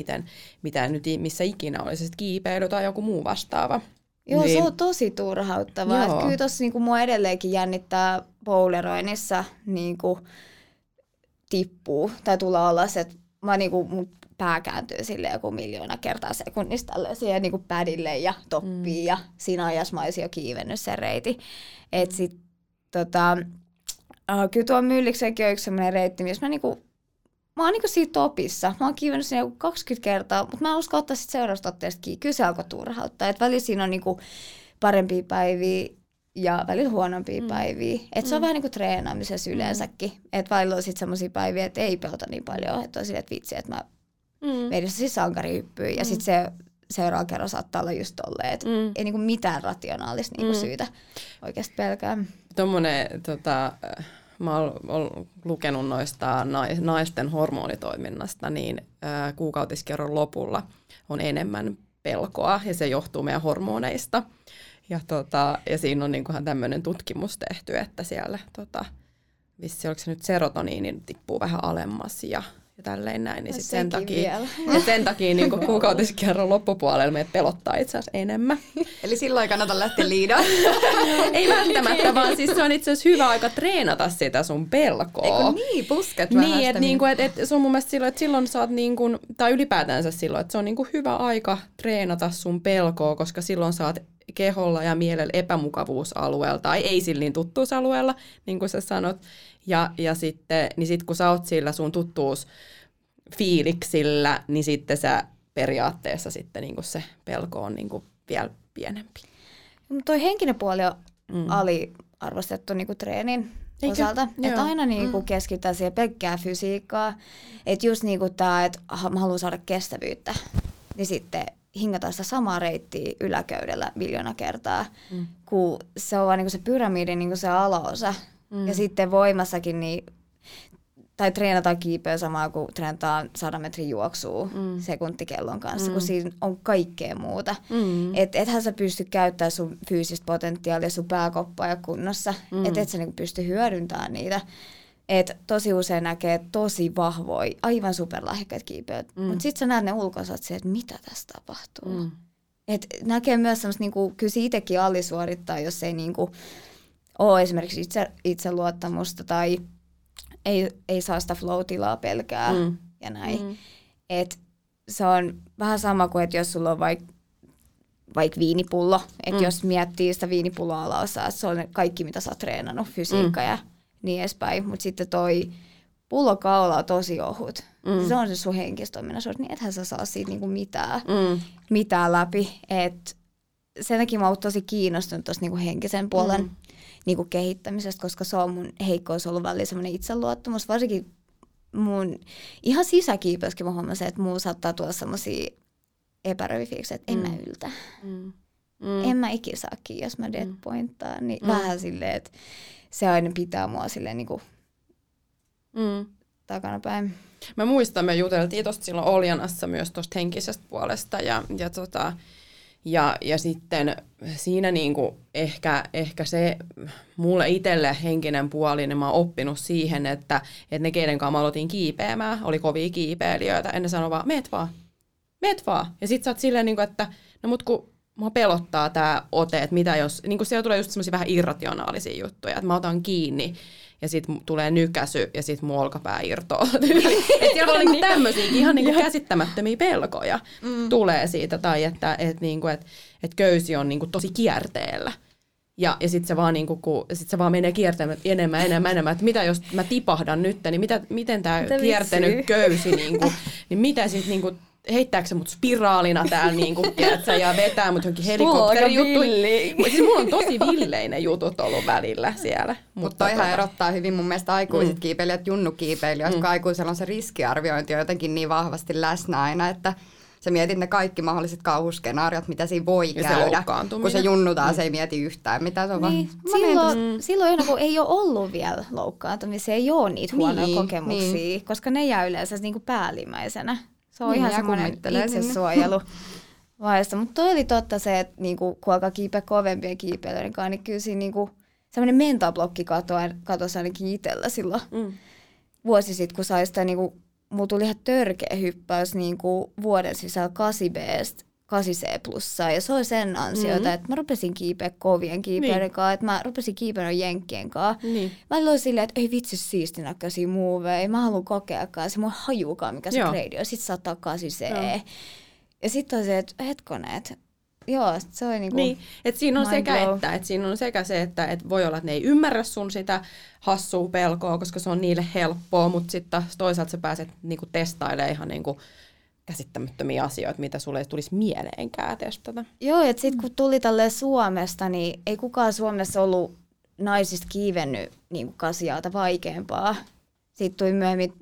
mitä nyt missä ikinä olisi kiipeily tai joku muu vastaava. Joo, niin. Se on tosi turhauttavaa. Et kyllä tossa niinku mua edelleenkin jännittää bouleroinnissa niinku tippuu tai tulee alas, että niinku, mun pää kääntyy silleen joku 1 miljoona kertaa sekunnista siihen niinku pädille ja toppiin ja siinä ajassa mä olisin jo kiivennyt sen reitin. Et sit kyllä tuo Mylliksenkin on yksi sellainen reitti, missä mä oon niinku siitä opissa. Mä oon kiivennyt siinä joku 20 kertaa, mutta mä en usko ottaa sit seuraavasta otteesta kiinni. Kyllä se alkoi turhauttaa, että välillä siinä on niinku parempia päiviä ja välillä huonompia päiviä. Et se on vähän niin kuin treenaamisessa yleensäkin. Et välillä on sitten semmoisia päiviä, että ei pelota niin paljon. Että on silleen, että vitsi, että mä meidän siis sankarihyppyyn. Ja sitten se seuraava kerran saattaa olla just tolleen. Että ei niinku mitään rationaalista niinku syytä oikeasti pelkää. Tuommoinen, mä oon lukenut noista naisten hormonitoiminnasta, niin kuukautiskerron lopulla on enemmän pelkoa. Ja se johtuu meidän hormoneista. Ja siinä on niinkuhan tämmöinen tutkimus tehty, että siellä vissi oliko se nyt serotoniini tippuu vähän alemmas ja tälleen näin. Niin sen takia niinku kuukautiskerron loppupuolella meitä pelottaa itse asiassa enemmän. Eli silloin kannata lähteä liidaan. Ei välttämättä, vaan siis se on itse asiassa hyvä aika treenata sitä sun pelkoa. Eikö niin, pusket vähän niin, että niinku, et se on mun mielestä silloin, että silloin sä oot niin kuin, tai ylipäätänsä silloin, että se on niinku hyvä aika treenata sun pelkoa, koska silloin sä oot keholla ja mielellä epämukavuusalueella tai ei sillä niin tuttuusalueella, niin kuin sä sanot. Ja sitten niin sit kun sä oot sillä sun tuttuusfiiliksillä, niin sitten sä periaatteessa sitten niin kuin se pelko on niin kuin vielä pienempi. No toi henkinen puoli on aliarvostettu niin kuin treenin osalta. Että aina niin kuin keskitytään siihen pelkkää fysiikkaa. Että just niin kuin tää, että mä haluan saada kestävyyttä, niin sitten hingataan sitä samaa reittiä yläköydellä 1 miljoona kertaa, kun se on vaan niinku se pyramidin niinku se alaosa. Ja sitten voimassakin, niin, tai treenataan kiipeä samaa kuin treenataan 100 metrin juoksua sekuntikellon kanssa, kun siinä on kaikkea muuta. Ethän sä pysty käyttämään sun fyysistä potentiaalia, sun pääkoppaa ja kunnossa, et sä niinku pysty hyödyntämään niitä. Et tosi usein näkee tosi vahvoja, aivan superlahjakkaat kiipeät, mutta sitten sä näet ne ulkoisat, että mitä tässä tapahtuu. Et näkee myös semmoista, niinku, kyllä se itsekin alisuorittaa, jos ei niinku, ole esimerkiksi itseluottamusta tai ei saa sitä flow-tilaa pelkää ja näin. Et se on vähän sama kuin, että jos sulla on vaikka viinipullo, että jos miettii sitä viinipullon alaosaa, että se on kaikki, mitä sä oot treenannut, fysiikka ja niin edespäin, mutta sitten toi pullokaula on tosi ohut. Se on se sun henkistoiminnaisuus, niin ethän sä saa siitä niinku mitään läpi. Et sen takia mä oon tosi kiinnostunut tuosta niinku henkisen puolen niinku kehittämisestä, koska se on mun heikkous ollut välillä semmoinen itseluottamus. Varsinkin mun ihan sisäkiipeyskin mä huomasin, että mulla saattaa tulla semmoisia epäröifiiksiä, että en mä yltä. En mä ikinä saa kiinni, jos mä deadpointtaan. Niin vähän silleen, että se aina pitää mua silleen niinku takanapäin. Mä muistan, me juteltiin tosta silloin Oljanassa myös tosta henkisestä puolesta ja sitten siinä niinku ehkä se mulle itselle henkinen puoli, niin mä oon oppinut siihen, että ne keiden kanssa mä aloitin kiipeämään, oli kovia kiipeilijöitä, ennen sano vaan, meet vaan. Ja sit sä oot silleen niinku, että no mut kun mua pelottaa tää ote, että mitä jos, niinku siellä tulee just semmosia vähän irrationaalisia juttuja, että mä otan kiinni. Ja sit tulee nykäsy ja sit mun olkapää irtoaa. Et siellä on niinku tämmösiä ihan niinku käsittämättömiä pelkoja tulee siitä. Tai että niinku, et köysi on niinku tosi kierteellä. Ja sit se vaan, niinku, sit se vaan menee kiertämään enemmän. Että mitä jos mä tipahdan nyt, niin miten tää kiertänyt köysi, niinku, niin mitä sit niinku, heittääkö se mut spiraalina täällä niinku, tiedätkö, ja vetää mut johonkin helikopterijuttuihin. Siis mulla on tosi villeinen jutut ollut välillä siellä. Mutta ihan erottaa hyvin mun mielestä aikuiset kiipeilijät, junnukiipeilijät, koska aikuisella on se riskiarviointi on jotenkin niin vahvasti läsnä aina, että sä mietit ne kaikki mahdolliset kauhuskenaariot, mitä siinä voi ja käydä. Kun se junnu taas ei mieti yhtään mitään. Se on niin, silloin kun ei ole ollut vielä loukkaantumisia, ei ole niitä huonoja kokemuksia, koska ne jää yleensä niinku päällimmäisenä. Se on ihan semmoinen itsesuojeluvaisto. Mutta toi oli totta se, että niinku, kun alkaa kiipeä kovempien kiipeilyiden kanssa, niin kyllä siinä niinku, semmoinen mentalblokki katosi ainakin itsellä silloin vuosi sitten, kun sai sitä, niinku, mulla tuli ihan törkeä hyppäys niinku, vuoden sisällä 8B:stä 8C+. Ja se oli sen ansiota, että mä rupesin kiipeä kovien kiipeiden kanssa, että mä rupesin kiipeä jenkkien kanssa. Mä olin silleen, että ei vitsi siistinäköisiä muuveja, mä haluan kokeakaan, se mun hajuukaan mikä se grade on, sit saattaa 8C. Joo. Ja sit on se, että hetkone, että joo, se oli niinku niin, että siinä on sekä blow. Että siinä on sekä se, että et voi olla, että ne ei ymmärrä sun sitä hassua pelkoa, koska se on niille helppoa, mutta sitten toisaalta sä pääset niinku testailemaan ihan niinku käsittämättömiä asioita, mitä sulle ei tulisi mieleenkään testata. Joo, että sitten kun tuli tälleen Suomesta, niin ei kukaan Suomessa ollut naisista kiivennyt niin kuin kasiaalta vaikeampaa. Sitten tuli myöhemmin,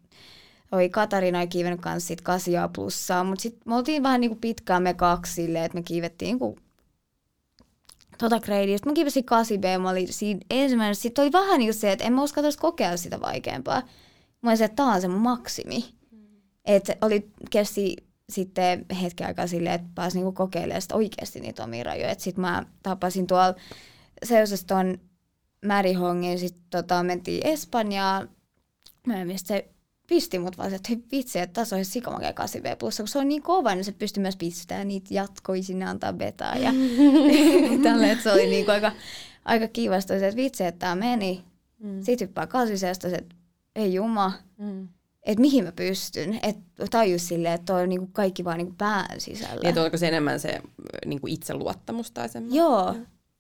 oli Katarina kiivennyt kanssa sit 8A+, mutta sitten me oltiin vähän niin kuin pitkään me kaksi silleen, että me kiivettiin niin kuin tota gradea. Sitten mä kiivesin 8B, mä olin siinä ensimmäinen. Sitten oli vähän niin kuin se, että en mä uskaltaisi kokea sitä vaikeampaa. Mä olin se, että tää on se mun maksimi. Että kesti sitten hetken aikaa silleen, että pääsi niinku kokeilemaan sitä oikeasti niitä omia rajoja. Että sit mä tapasin tuolla Seusaston Märihongin, sit mentiin Espanjaan. Mistä se pisti mut vaan, että vitsi, että tässä on sikamakea 8B+, kun se on niin kova, niin se pystyy myös pistämään niitä jatkoi sinne antaa betaa. Ja tälleen, että se oli niinku aika kiva, että vitsi, että tää meni. Sit hyppää 8C, että ei juma. Että mihin mä pystyn, että tajus silleen, että toi on niinku kaikki vaan niinku pään sisällä. Niin, että onko se enemmän se niinku itseluottamus tai semmoinen? Joo,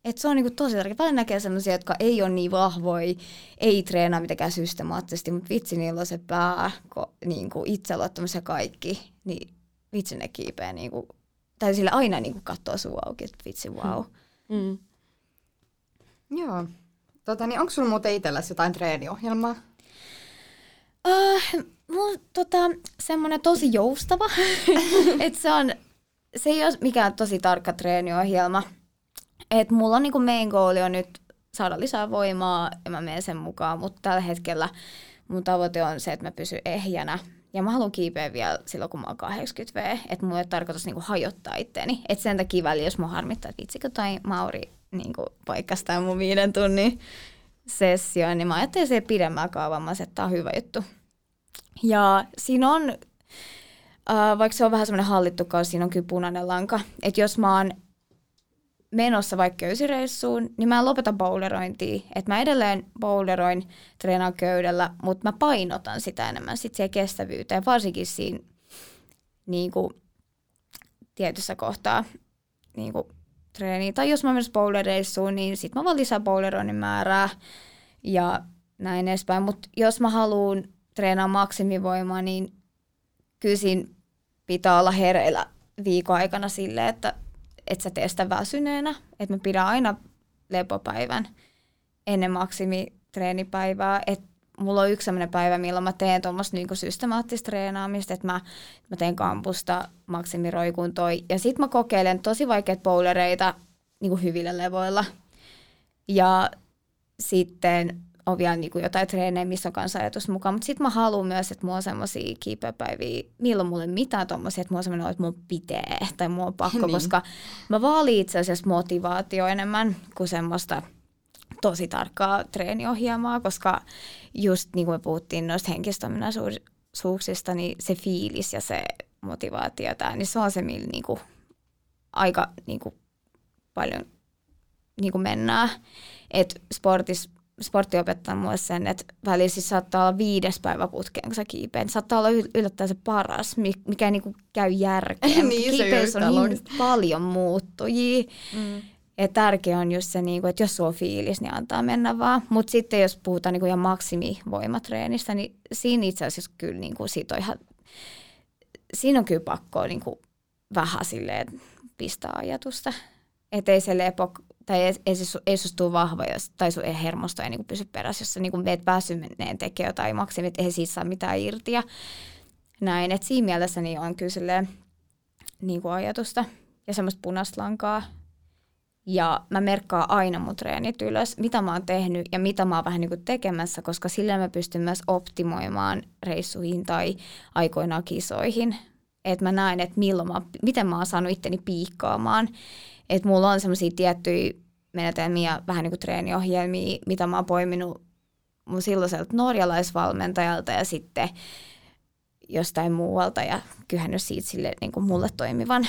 että se on niinku tosi tärkeä. Paljon näkee semmoisia, jotka ei ole niin vahvoja, ei treenaa mitenkään systemaattisesti, mutta vitsi niillä on se pää, niinku itseluottamus ja kaikki, niin vitsi ne kiipeä niinku, tai sille aina niinku katsoo suu auki, että vitsi wow. Joo, niin onko sulla muuten itselläsi jotain treeniohjelmaa? Mulla on semmoinen tosi joustava, että se ei ole mikään tosi tarkka treeniohjelma. Et mulla on niinku main goali on nyt saada lisää voimaa ja mä menen sen mukaan, mutta tällä hetkellä mun tavoite on se, että mä pysyn ehjänä. Ja mä haluan kiipeä vielä silloin, kun mä oon 80 V, että mulla ei ole tarkoitus niinku hajottaa itteeni. Että sen takia väliin, jos mua harmittaa, että vitsikö toi Mauri niinku paikkas tämän mun 5 tunnin sessioon, niin mä ajattelin siihen pidemmän kaavan, vaan se, että tää on hyvä juttu. Ja siinä on, vaikka se on vähän semmoinen hallittu kausi, siinä on kyllä punainen lanka. Että jos mä oon menossa vaikka köysireissuun, niin mä en lopeta boulerointia. Että mä edelleen bouleroin, treenaan köydellä, mutta mä painotan sitä enemmän sitten siihen kestävyyteen, varsinkin siinä niinku, tietyssä kohtaa niinku, treeniä. Tai jos mä menen boulereissuun, niin sit mä vaan lisään bouleroinnin määrää ja näin edespäin. Mutta jos mä haluan treenaa maksimivoimaa, niin kyllä siinä pitää olla hereillä viikon aikana silleen, että sä tee sitä väsyneenä, että mä pidän aina lepopäivän ennen maksimitreenipäivää. Et mulla on yksi sellainen päivä, milloin mä teen tuommoista niinku systemaattista treenaamista, että mä teen kampusta, maksimiroikun toi. Ja sit mä kokeilen tosi vaikeita boulereita niinku hyvillä levoilla. Ja sitten on vielä niinku jotain treenejä, missä on kanssa ajatus mukaan. Mutta sit mä haluan myös, että mulla on semmosia kiipeäpäiviä, milloin mulla ei ole mitään tommosia, että mulla on semmoinen, että mun pitää tai mulla on pakko, koska mä vaalin itse asiassa motivaatio enemmän kuin semmoista tosi tarkkaa treeniohjelmaa, koska just niin kuin me puhuttiin noista henkisistä ominaisuuksista, niin se fiilis ja se motivaatio, niin se on se, millä niinku, aika niinku, paljon niinku, mennään. Että sportti opettaa mulle sen, että välillä siis saattaa olla 5. päivä putkeen, kun sä kiipeät. Saattaa olla yllättäen se paras, mikä ei niinku käy järkeen. Niin, kiipeissä on niin paljon muuttujia. Mm. Ja tärkeä on just se, että jos sulla on fiilis, niin antaa mennä vaan. Mutta sitten jos puhutaan ihan maksimivoimatreenistä, niin siinä itse asiassa kyllä siitä on ihan... Siinä on kyllä pakko vähän silleen pistää ajatusta. Että ei se lepo... Tai ei susta tule vahva, tai sun hermosto ei niinku pysy perässä, jos sä niinku meet väsyneen tekee jotain maksimia, että ei siitä saa mitään irti. Ja näin, että siinä mielessä niin on kyllä silleen, niinku ajatusta ja semmoista punaista lankaa. Ja mä merkkaan aina mun treenit ylös, mitä mä oon tehnyt ja mitä mä oon vähän niinku tekemässä, koska sillä mä pystyn myös optimoimaan reissuihin tai aikoinaan kisoihin. Että mä näen, että miten mä oon saanut itteni piikkaamaan. Että mulla on semmoisia tiettyjä menetelmiä, vähän niin kuin treeniohjelmia, mitä mä oon poiminut mun silloiselta norjalaisvalmentajalta ja sitten jostain muualta ja kyhännyt siitä sille niin kuin mulle toimivan.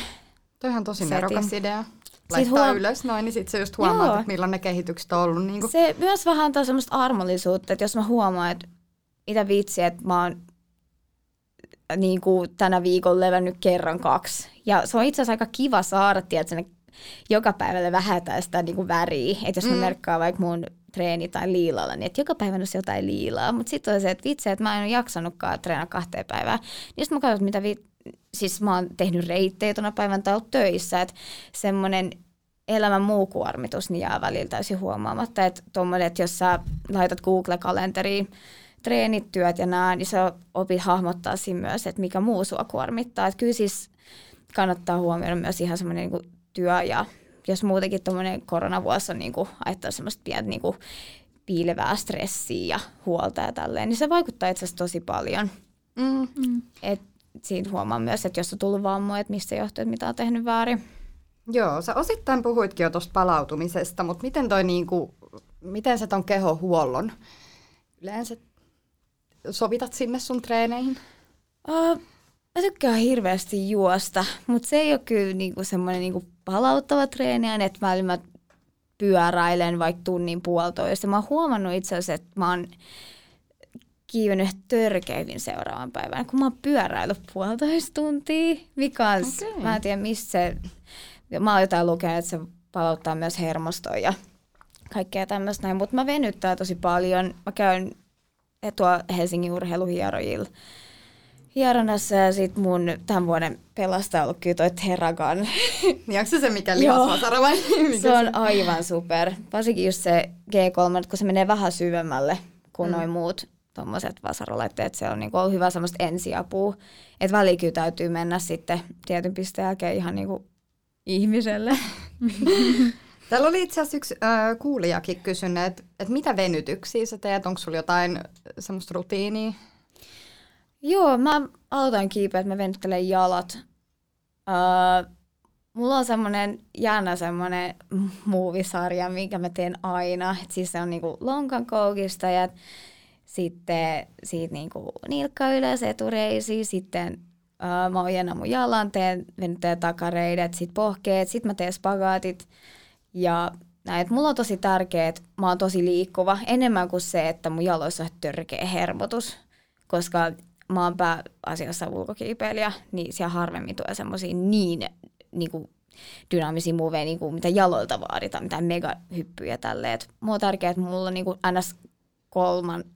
Toihan on tosi nerokas idea. Laittaa ylös noin, niin sitten se just huomaat, että millainen kehitykset on ollut. Niin se myös vähän antaa semmoista armollisuutta, että jos mä huomaan, että mitä viitsiä, että mä oon niin kuin tänä viikon levännyt kerran 2. Ja se on itse asiassa aika kiva saada, tiedätkö, joka päivällä vähätään sitä niinku väriä. Että jos mä merkkaan vaikka mun treeni tai liilalla, niin että joka päivä olisi jotain liilaa. Mutta sitten on se, että vitsi, että mä en ole jaksanutkaan treenaa 2 päivää. Niin sitten mä katson, että siis mä oon tehnyt reittejä tuona päivän tai ollut töissä. Että semmoinen elämän muu kuormitus niin jää välillä täysin huomaamatta. Että tuommoinen, että jos sä laitat Google-kalenteriin treenit, työt ja nää, niin sä opit hahmottaa siinä myös, että mikä muu sua kuormittaa. Että kyllä siis kannattaa huomioida myös ihan semmoinen niinku työ ja jos muutenkin tuommoinen koronavuosi on niinku, aiheuttaa semmoista pientä niinku, piilevää stressiä ja huolta ja tälleen, niin se vaikuttaa itse asiassa tosi paljon. Mm-hmm. Et siitä huomaa myös, että jos on tullut vammoja, että mistä johtuu, että mitä on tehnyt väärin. Joo, sä osittain puhuitkin jo tuosta palautumisesta, mutta miten toi niinku, miten sä ton kehohuollon yleensä sovitat sinne sun treeneihin? Mä tykkään hirveästi juosta, mutta se ei ole kyllä niinku semmoinen niinku palauttava treeni, että mä pyöräilen vaikka 1–1,5 tuntia. Mä oon huomannut itse asiassa, että mä oon kiivennyt törkeivin seuraavan päivän, kun mä oon pyöräillyt 1,5 tuntia. Okay. Mä en tiedä mistä se... Mä oon jotain lukenut, että se palauttaa myös hermostoa ja kaikkea tämmöistä näin, mutta mä venyttää tosi paljon. Mä käyn tuolla Helsingin urheiluhierojilla. Hieronnassa ja sit mun tämän vuoden pelastaja on ollut kyllä toi Terragan. Niin onko se mikä lihasvasara vai? Se on aivan super. Varsinkin just se G3, kun se menee vähän syvemmälle kuin noi muut tommoset vasaralaitteet. Se on niinku ollut hyvä semmoista ensiapua. Et väliin kyllä täytyy mennä sitten tietyn pisteen jälkeen ihan niinku ihmiselle. Täällä oli itse asiassa yksi kuulijakin kysynyt, että mitä venytyksiä sä teet? Onko sulla jotain semmoista rutiinia? Joo, mä aloitan kiipeä, että mä venyttelen jalat. Mulla on semmoinen jännä semmoinen muuvisarja, minkä mä teen aina. Et siis se on niinku lonkankoukista ja sitten siitä niinku nilkka ylös etureisiin, sitten mä ojennan mun jalan, teen venyttelen takareidet, sit pohkeet, sit mä teen spagaatit. Ja näin, mulla on tosi tärkeää, että mä oon tosi liikkuva enemmän kuin se, että mun jaloissa on törkeä hermotus, koska mä oon pääasiassa ulkokiipeilijä, niin siellä harvemmin tulee semmosia niin kuin dynaamisia muoveja, niin kuin mitä jaloilta vaaditaan, mitä megahyppyjä tälleen. Mulla on tärkeää, että mulla on niin kuin ns.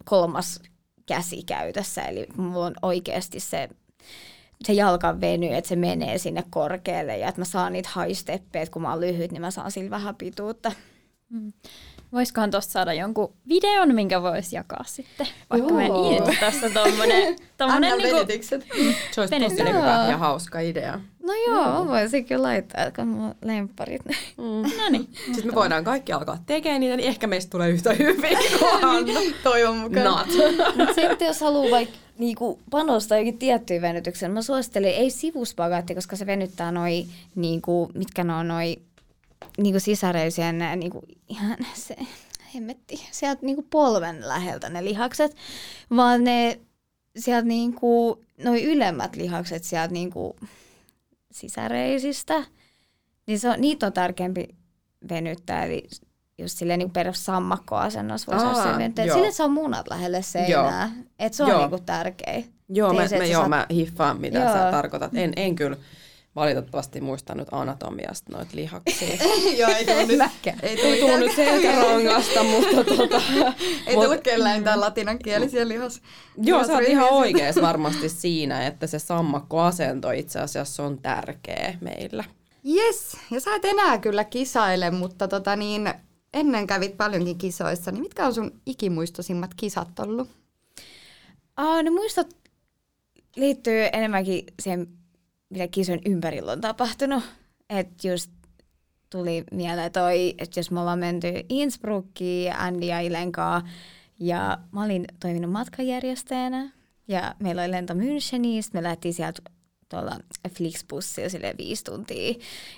kolmas käsi käytössä, eli mulla on oikeasti se jalka venyy, että se menee sinne korkealle ja että mä saan niitä high-steppeja, kun mä oon lyhyt, niin mä saan sillä vähän pituutta. Mm. Voisikohan tuosta saada jonkun videon, minkä voisi jakaa sitten? Vaikka mä en iinyt tässä tommonen Anna niinku venytykset. Se olisi tosi hyvä ja hauska idea. No joo, voisin kyllä laittaa, kun mulla on lempparit. Mm. No niin. Sitten me voidaan kaikki alkaa tekemään niitä, niin ehkä meistä tulee yhtä hyviä kuin Anna. Toivon mukaan. Sitten jos haluaa vaikka niinku panostaa jokin tiettyyn venytykseen, mä suosittelen ei sivuspagaatti, koska se venyttää noi, niinku, mitkä ne on noi niinku sisäreisiä, ne niinku, ihan se hemmetti, sieltä niinku polven läheltä ne lihakset, vaan ne sieltä niinku, noi ylemmät lihakset sieltä niinku sisäreisistä, niin niitä on tärkeämpi venyttää, eli just silleen niin perussammakkoasennossa voisi olla se venyttää. Silleen, että se on munat lähelle seinää. Että se on niinku tärkeä. Joo, mä hiffaan, mitä sä tarkoitat. En kyllä valitettavasti muistanut anatomiasta noita lihaksia. Joo, ei tullut nyt selkärangasta, mutta ei tullut kellään tämän latinankielisiä lihas. Joo, sä oot ihan oikeassa varmasti siinä, että se sammakkoasento itse asiassa on tärkeä meillä. Jes, ja sä et enää kyllä kisaile, mutta ennen kävit paljonkin kisoissa, niin mitkä on sun ikimuistoisimmat kisat ollut? Ne muistot liittyy enemmänkin siihen, mitä kisojen ympärillä on tapahtunut. Että just tuli mieleen toi, että jos me ollaan menty Innsbruckiin Andy ja Ilen kanssa, ja mä olin toiminut matkanjärjestäjänä, ja meillä oli lento Münchenistä, me lähtiin sieltä tuolla Flixbussilla silleen 5 tuntia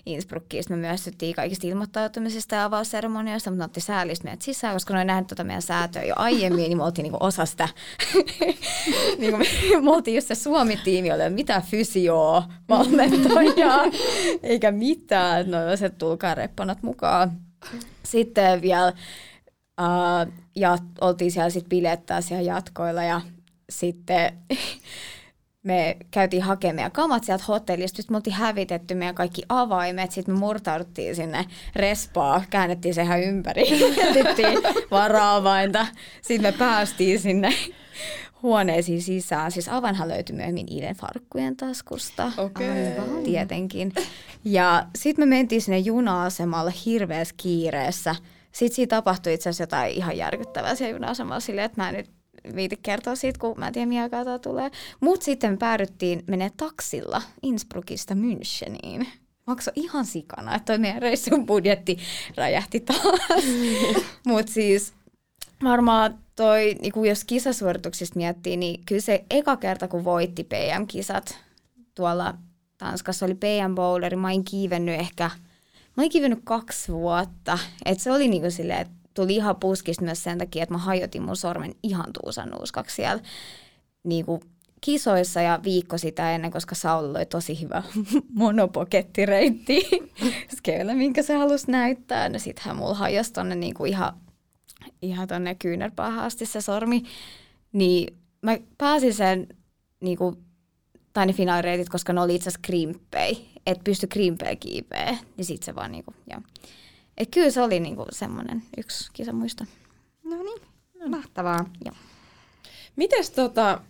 Innsbruckiin. Me myöstyttiin kaikista ilmoittautumisista ja avausseremoniasta, mutta ne otti säälistä meidät sisään, koska ne oli nähnyt meidän säätöä jo aiemmin, niin me oltiin niinku osa sitä. Me oltiin just se Suomi-tiimi, oli mitään fysioa, valmentajaa, eikä mitään. No se tulkaa reppanat mukaan. Sitten vielä oltiin siellä sit bilettää siellä jatkoilla ja sitten me käytiin hakemaan meidän kamat sieltä hotellista, nyt me oltiin hävitetty meidän kaikki avaimet, sitten me murtauduttiin sinne respaa, käännettiin se ihan ympäri, jätettiin vara-avainta, sitten me päästiin sinne huoneisiin sisään. Siis avainhan löytyi myöhemmin Ilen farkkujen taskusta, aivan, tietenkin. Ja sitten me mentiin sinne juna-asemalle hirveässä kiireessä, sitten siinä tapahtui itse asiassa jotain ihan järkyttävää siellä juna-asemalla silleen, että mä nyt viiti kertoa siitä, kun mä en tiedä, mihin aikaa tää tulee. Mut sitten päädyttiin menee taksilla Innsbruckista Müncheniin. Maksoi ihan sikana, että toi meidän reissun budjetti räjähti taas. Mut siis varmaan toi, niin jos kisasuorituksista miettii, niin kyllä se eka kerta, kun voitti PM-kisat tuolla Tanskassa, oli PM-bowleri. Mä olin kiivennyt 2 vuotta. Et se oli niinku silleen, että tuli ihan puskista myös sen takia, että mä hajotin mun sormen ihan tuusanuuskaksi siellä niinku kisoissa ja viikko sitä ennen, koska Saul oli tosi hyvä monopokettireitti skeillä, minkä se halusi näyttää. No sit hän mulla hajosi tonne niinku ihan tonne kyynärpäähän asti se sormi. Niin mä pääsin sen niinku, tai ne finaalireitit, koska ne oli itse asiassa krimppei, et pysty krimppejä kiipeä, niin sit se vaan niinku, joo. Et kyllä se oli niinku semmoinen yksi kisamuisto. No niin, mahtavaa. Joo. Mites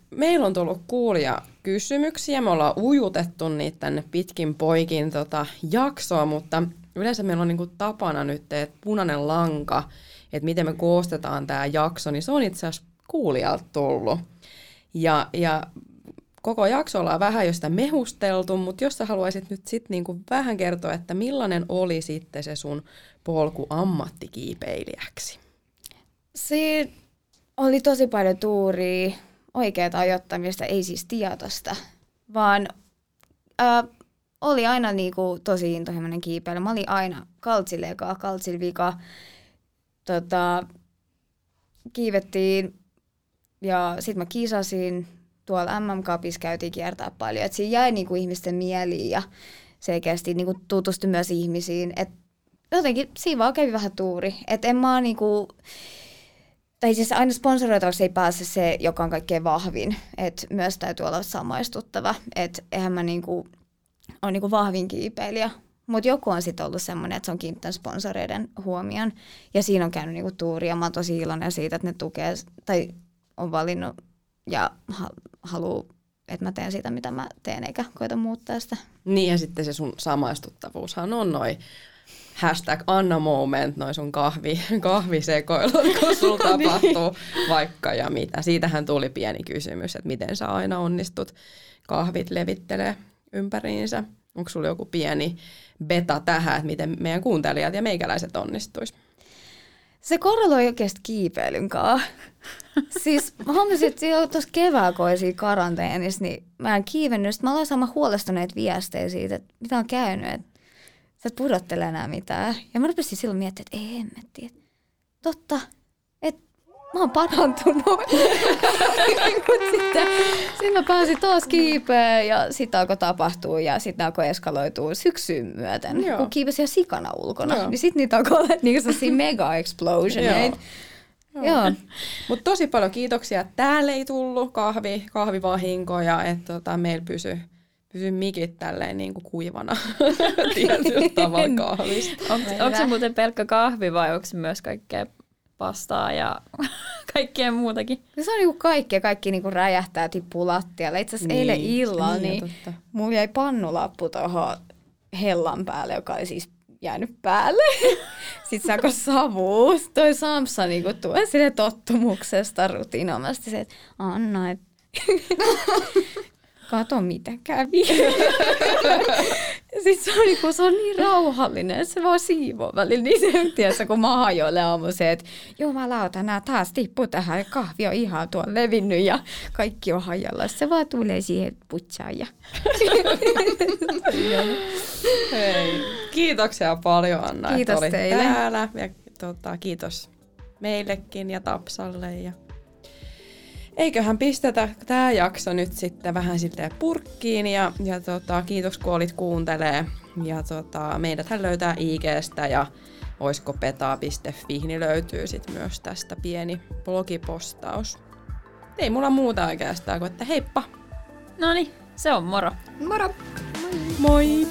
meillä on tullut kuulia kysymyksiä, me ollaan ujutettu niitä tänne pitkin poikin jaksoa, mutta yleensä meillä on niinku tapana nyt, että punainen lanka, että miten me koostetaan tää jakso, niin se on itse asiassa kuulijalta tullut. Ja koko jakso ollaan vähän jo sitä mehusteltu, mutta jos sä haluaisit nyt sitten niinku vähän kertoa, että millainen oli sitten se sun polku ammattikiipeilijäksi? Siinä oli tosi paljon tuuria, oikeaa ajottamista, ei siis tietosta, vaan oli aina niinku tosi intohimoinen kiipeily. Mä olin aina kaltsilekaa, kaltsilvika. Kiivettiin ja sitten mä kisasin. Tuolla MM-cupissa käytiin kiertää paljon. Et siinä jäi niinku ihmisten mieliin ja selkeästi niinku tutustui myös ihmisiin. Et jotenkin siinä vaan kävi vähän tuuri. Et en mä niinku... Tai siis aina sponsoroitavaksi ei pääse se, joka on kaikkein vahvin. Et myös täytyy olla samaistuttava. Et eihän mä niinku... on niinku vahvin kiipeilijä. Mutta joku on sitten ollut semmoinen, että se on kiinnittänyt sponsoreiden huomion. Ja siinä on käynyt niinku tuuri. Ja mä oon tosi iloinen siitä, että ne tukee... Tai on valinnut... Ja haluan, että mä teen sitä, mitä mä teen, eikä koita muuttaa sitä. Niin, ja sitten se sun samaistuttavuushan on noi #AnnaMoment, noi sun kahvisekoilut, kun sulla tapahtuu vaikka ja mitä. Siitähän tuli pieni kysymys, että miten sä aina onnistut kahvit levittelee ympäriinsä. Onko sulla joku pieni beta tähän, että miten meidän kuuntelijat ja meikäläiset onnistuisi? Se korreloi oikeasti kiipeilynkaan. Siis mä huomasin, että siellä oli tuossa kevääkoisia karanteenissa, niin mä en kiivennyt. Sitten mä aloin saamaan huolestuneita viestejä siitä, että mitä on käynyt, että sä et pudottele enää mitään. Ja mä rupesin silloin miettimään, että ei hemmetti, että totta, että mä oon parantunut. Sitten mä pääsin taas kiipeä ja sitten alkoi tapahtua ja sitten alkoi eskaloitua syksyyn myöten. Joo. Kun kiipesi siellä sikana ulkona, joo, niin sitten niitä alkoi olla niin sellaisia mega-explosioneita. Joo. Mutta tosi paljon kiitoksia. Täällä ei tullut kahvivahinkoja, että meillä pysy mikit tälleen niinku kuivana tietyllä tavalla kahvista. Onko se muuten pelkkä kahvi vai onko se myös kaikkea pastaa ja kaikkea muutakin? Se on niinku kaikkea. Kaikki niinku räjähtää, tippuu lattialle. Itse asiassa eilen illalla niin mulla jäi pannulappu tuohon hellan päälle, joka oli siis jäänyt päälle. Sitten se alkoi savua. Toi Samsa niinku tulee sille tottumuksesta rutiinomasti se, että Anna, et kato mitä kävi. Sitten se on niin rauhallinen, että se vaan siivoo välillä. Niin tiedätkö, kun mä hajoilen aamuisin, että jumalauta, nää taas tippuu tähän. Kahvi on ihan tuolla levinnyt ja kaikki on hajalla. Se vaan tulee siihen putsaan. Hei. Kiitoksia paljon, Anna, kiitos, että olit teille täällä. Ja, kiitos meillekin ja Tapsalle. Ja... Eiköhän pistetä tämä jakso nyt sitten vähän silleen purkkiin ja kiitos kun olit kuuntelee. Ja meidäthän löytää IG:stä ja oiskopetaa.fi, niin löytyy sitten myös tästä pieni blogipostaus. Ei mulla muuta oikeastaan kuin että heippa! Noniin, se on moro! Moro! Moi! Moi.